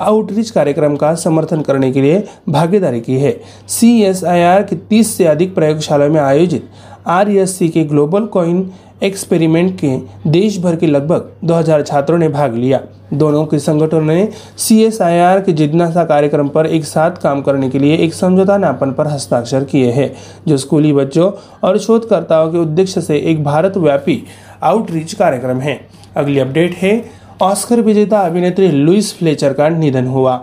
आउटरीच कार्यक्रम का समर्थन करने के लिए भागीदारी की है। सी एस आई आर की तीस से अधिक प्रयोगशालाओं में आयोजित आर ई एस सी के ग्लोबल कॉइन एक्सपेरिमेंट के देश भर के लगभग दो हज़ार छात्रों ने भाग लिया। दोनों के संगठनों ने सी एस आई आर के जिज्ञासा कार्यक्रम पर एक साथ काम करने के लिए एक समझौता ज्ञापन पर हस्ताक्षर किए हैं, जो स्कूली बच्चों और शोधकर्ताओं के उद्देश्य से एक भारत व्यापी आउटरीच कार्यक्रम है। अगली अपडेट है ऑस्कर विजेता अभिनेत्री लुइस फ्लेचर का निधन हुआ।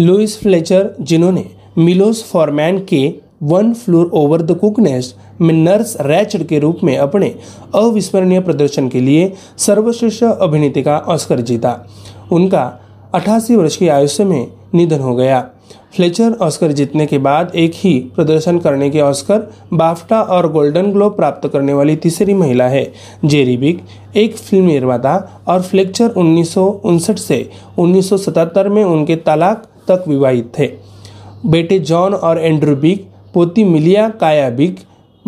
लुइस फ्लेचर, जिन्होंने मिलोस फॉरमैन के one flew over the cuckoo's nest में नर्स रैचेल के रूप में अपने अविस्मरणीय प्रदर्शन के लिए सर्वश्रेष्ठ अभिनेत्री का ऑस्कर जीता, उनका अठासी वर्ष की आयु में निधन हो गया। फ्लेचर ऑस्कर जीतने के बाद एक ही प्रदर्शन करने के ऑस्कर, बाफ्टा और गोल्डन ग्लोब प्राप्त करने वाली तीसरी महिला है। जेरी बिक, एक फिल्म निर्माता और फ्लेचर उन्नीस सौ उनसठ से उन्नीस सौ सतहत्तर में उनके तलाक तक विवाहित थे। बेटे जॉन और एंड्रू बिक, पोती मिलिया काया बिक,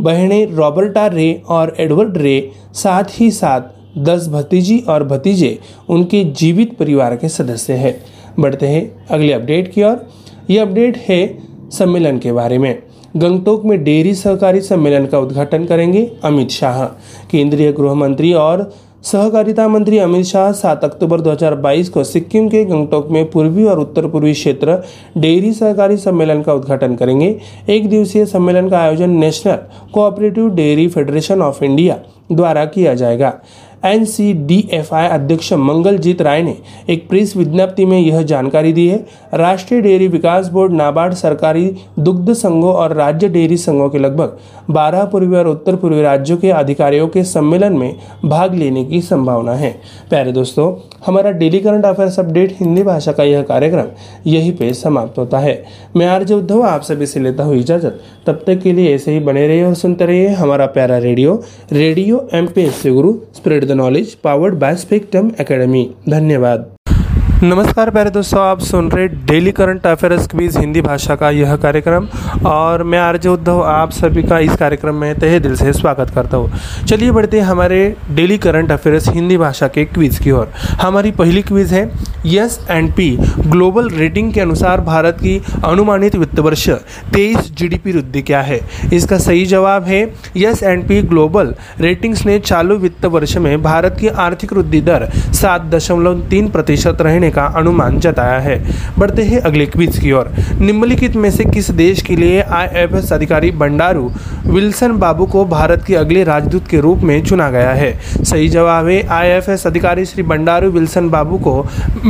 बहनें रॉबर्टा रे और एडवर्ड रे, साथ ही साथ दस भतीजी और भतीजे उनके जीवित परिवार के सदस्य हैं। बढ़ते हैं अगले अपडेट की ओर। यह अपडेट है सम्मेलन के बारे में। गंगटोक में डेयरी सहकारी सम्मेलन का उद्घाटन करेंगे अमित शाह। केंद्रीय गृह मंत्री और सहकारिता मंत्री अमित शाह सात अक्टूबर दो हज़ार बाईस को सिक्किम के गंगटोक में पूर्वी और उत्तर पूर्वी क्षेत्र डेयरी सहकारी सम्मेलन का उद्घाटन करेंगे। एक दिवसीय सम्मेलन का आयोजन national cooperative dairy federation of India द्वारा किया जाएगा। N C D F I अध्यक्ष मंगलजीत राय ने एक प्रेस विज्ञप्ति में यह जानकारी दी है। राष्ट्रीय डेयरी विकास बोर्ड नाबार्ड सरकारी दुग्ध संघों और राज्य डेयरी संघों के लगभग बारह पूर्वी और उत्तर पूर्वी राज्यों के अधिकारियों के सम्मेलन में भाग लेने की संभावना है। प्यारे दोस्तों, हमारा daily current affairs update Hindi भाषा का यह कार्यक्रम यहीं पे समाप्त होता है। मैं आरजे उद्धव आप सभी से लेता हूँ इजाजत। तब तक के लिए ऐसे ही बने रहिए और सुनते रहिए हमारा प्यारा radio radio M P S C Guru spread the knowledge powered by spectrum academy. धन्यवाद। नमस्कार प्यारे दोस्तों, आप सुन रहे daily current affairs quiz Hindi भाषा का यह कार्यक्रम और मैं आरजे उद्धव आप सभी का इस कार्यक्रम में तहे दिल से स्वागत करता हूँ। चलिए बढ़ते हैं हमारे डेली करंट अफेयर्स हिंदी भाषा के क्विज़ की ओर। हमारी पहली क्विज़ है S and P global rating के अनुसार भारत की अनुमानित वित्त वर्ष तेईस जीडीपी वृद्धि क्या है। इसका सही जवाब है S and P global ratings ने चालू वित्त वर्ष में भारत की आर्थिक वृद्धि दर सात दशमलव तीन प्रतिशत रहने का अनुमान जताया है। बढ़ते हैं अगले क्विज की ओर। निम्नलिखित में से किस देश के लिए आई आई एम एस अधिकारी बंडारू विल्सन बाबू को भारत के अगले राजदूत के रूप में चुना गया है। सही जवाब है आई आई एम एस अधिकारी श्री बंडारू विल्सन बाबू को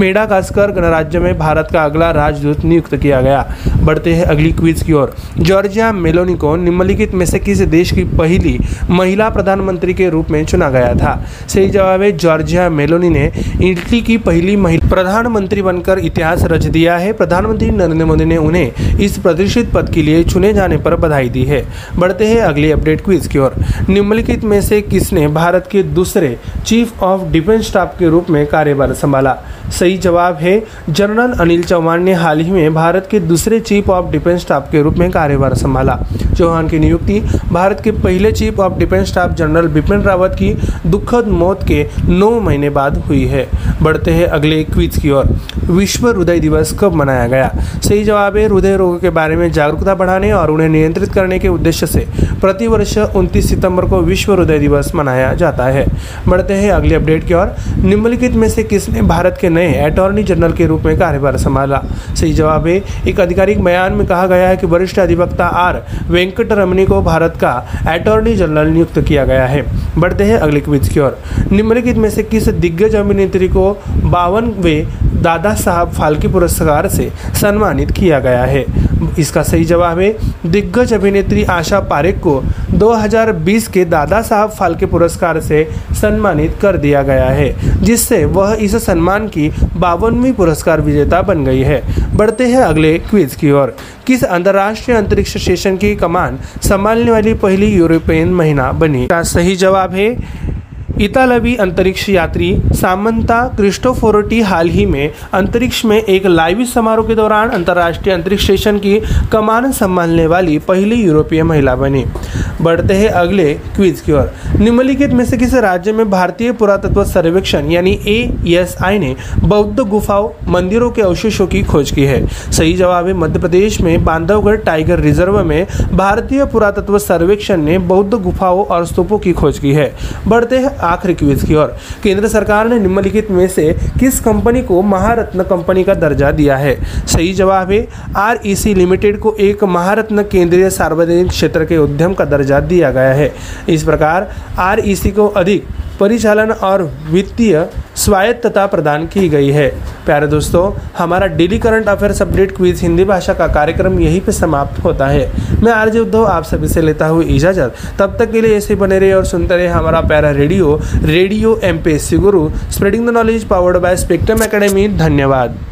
मेडागास्कर गणराज्य में भारत का अगला राजदूत नियुक्त किया गया। बढ़ते हैं अगली क्विज की ओर। जॉर्जिया मेलोनी को निम्नलिखित में से किस देश की पहली महिला प्रधानमंत्री के रूप में चुना गया था। सही जवाब है जॉर्जिया मेलोनी ने इटली की पहली महिला प्रधानमंत्री बनकर इतिहास रच दिया है। प्रधानमंत्री नरेंद्र मोदी ने उन्हें इस प्रतिष्ठित पद के लिए चुने जाने पर बधाई दी है। बढ़ते हैं अगली अपडेट क्विज की ओर। निम्नलिखित में से किसने भारत के दूसरे चीफ ऑफ डिफेंस स्टाफ के रूप में कार्यभार संभाला? सही जवाब है जनरल अनिल चौहान ने हाल ही में भारत के दूसरे चीफ ऑफ डिफेंस स्टाफ के रूप में कार्यभार संभाला। चौहान की नियुक्ति भारत के पहले chief of defence staff general Bipin Rawat की दुखद मौत के नौ महीने बाद हुई है। बढ़ते हैं अगले क्विज की ओर। विश्व हृदय दिवस कब मनाया गया? सही जवाब है हृदय रोगों के बारे में जागरूकता बढ़ाने और उन्हें नियंत्रित करने के उद्देश्य से प्रतिवर्ष उनतीस सितंबर को विश्व हृदय दिवस मनाया जाता है। बढ़ते हैं अगले अपडेट की ओर। निम्नलिखित में से किसने भारत के नए अटॉर्नी जनरल के रूप में कार्यभार संभाला? सही जवाब है एक आधिकारिक बयान में कहा गया है कि वरिष्ठ अधिवक्ता आर वेंकटरमणी को भारत का अटॉर्नी जनरल नियुक्त किया गया है। बढ़ते हैं अगले क्विज की ओर। निम्नलिखित में से किस दिग्गज अभिनेत्री को बावनवें दादा साहब फाल्के पुरस्कार से सम्मानित किया गया है? इसका सही जवाब है दिग्गज अभिनेत्री आशा पारेख को दो हज़ार बीस के दादा साहब फाल्के पुरस्कार से सम्मानित कर दिया गया है, जिससे वह इस सम्मान की बावनवीं पुरस्कार विजेता बन गई है। बढ़ते हैं अगले क्विज की ओर। किस अंतर्राष्ट्रीय अंतरिक्ष स्टेशन की कमान संभालने वाली पहली यूरोपियन महिला बनी? इसका सही जवाब है इतालवी अंतरिक्ष यात्री सामंता क्रिस्टोफोरोटी हाल ही में अंतरिक्ष में एक लाइव समारोह के दौरान अंतर्राष्ट्रीय अंतरिक्ष स्टेशन की कमान संभालने वाली पहली यूरोपीय महिला बनी। बढ़ते हैं अगले क्विज की ओर। निम्नलिखित में से किस राज्य में भारतीय पुरातत्व सर्वेक्षण यानी ए आई आई एम एस ने बौद्ध गुफाओं मंदिरों के अवशेषों की खोज की है? सही जवाब है मध्य प्रदेश में बांधवगढ़ टाइगर रिजर्व में भारतीय पुरातत्व सर्वेक्षण ने बौद्ध गुफाओं और स्तूपों की खोज की है। बढ़ते हैं आखिरी क्विज की ओर। केंद्र सरकार ने निम्नलिखित में से किस कंपनी को महारत्न कंपनी का दर्जा दिया है? सही जवाब है आर ई सी लिमिटेड को एक महारत्न केंद्रीय सार्वजनिक क्षेत्र के उद्यम का दर्जा दिया गया है। इस प्रकार आर ई सी को अधिक परिचालन और वित्तीय स्वायत्तता प्रदान की गई है। प्यारे दोस्तों, हमारा daily current affairs update quiz Hindi भाषा का कार्यक्रम यहीं पे समाप्त होता है। मैं आरजे उद्धव आप सभी से लेता हूँ इजाज़त। तब तक के लिए ऐसे बने रहिए और सुनते रहे हमारा प्यारा radio radio M P S C Guru, spreading the knowledge, powered by spectrum academy. धन्यवाद।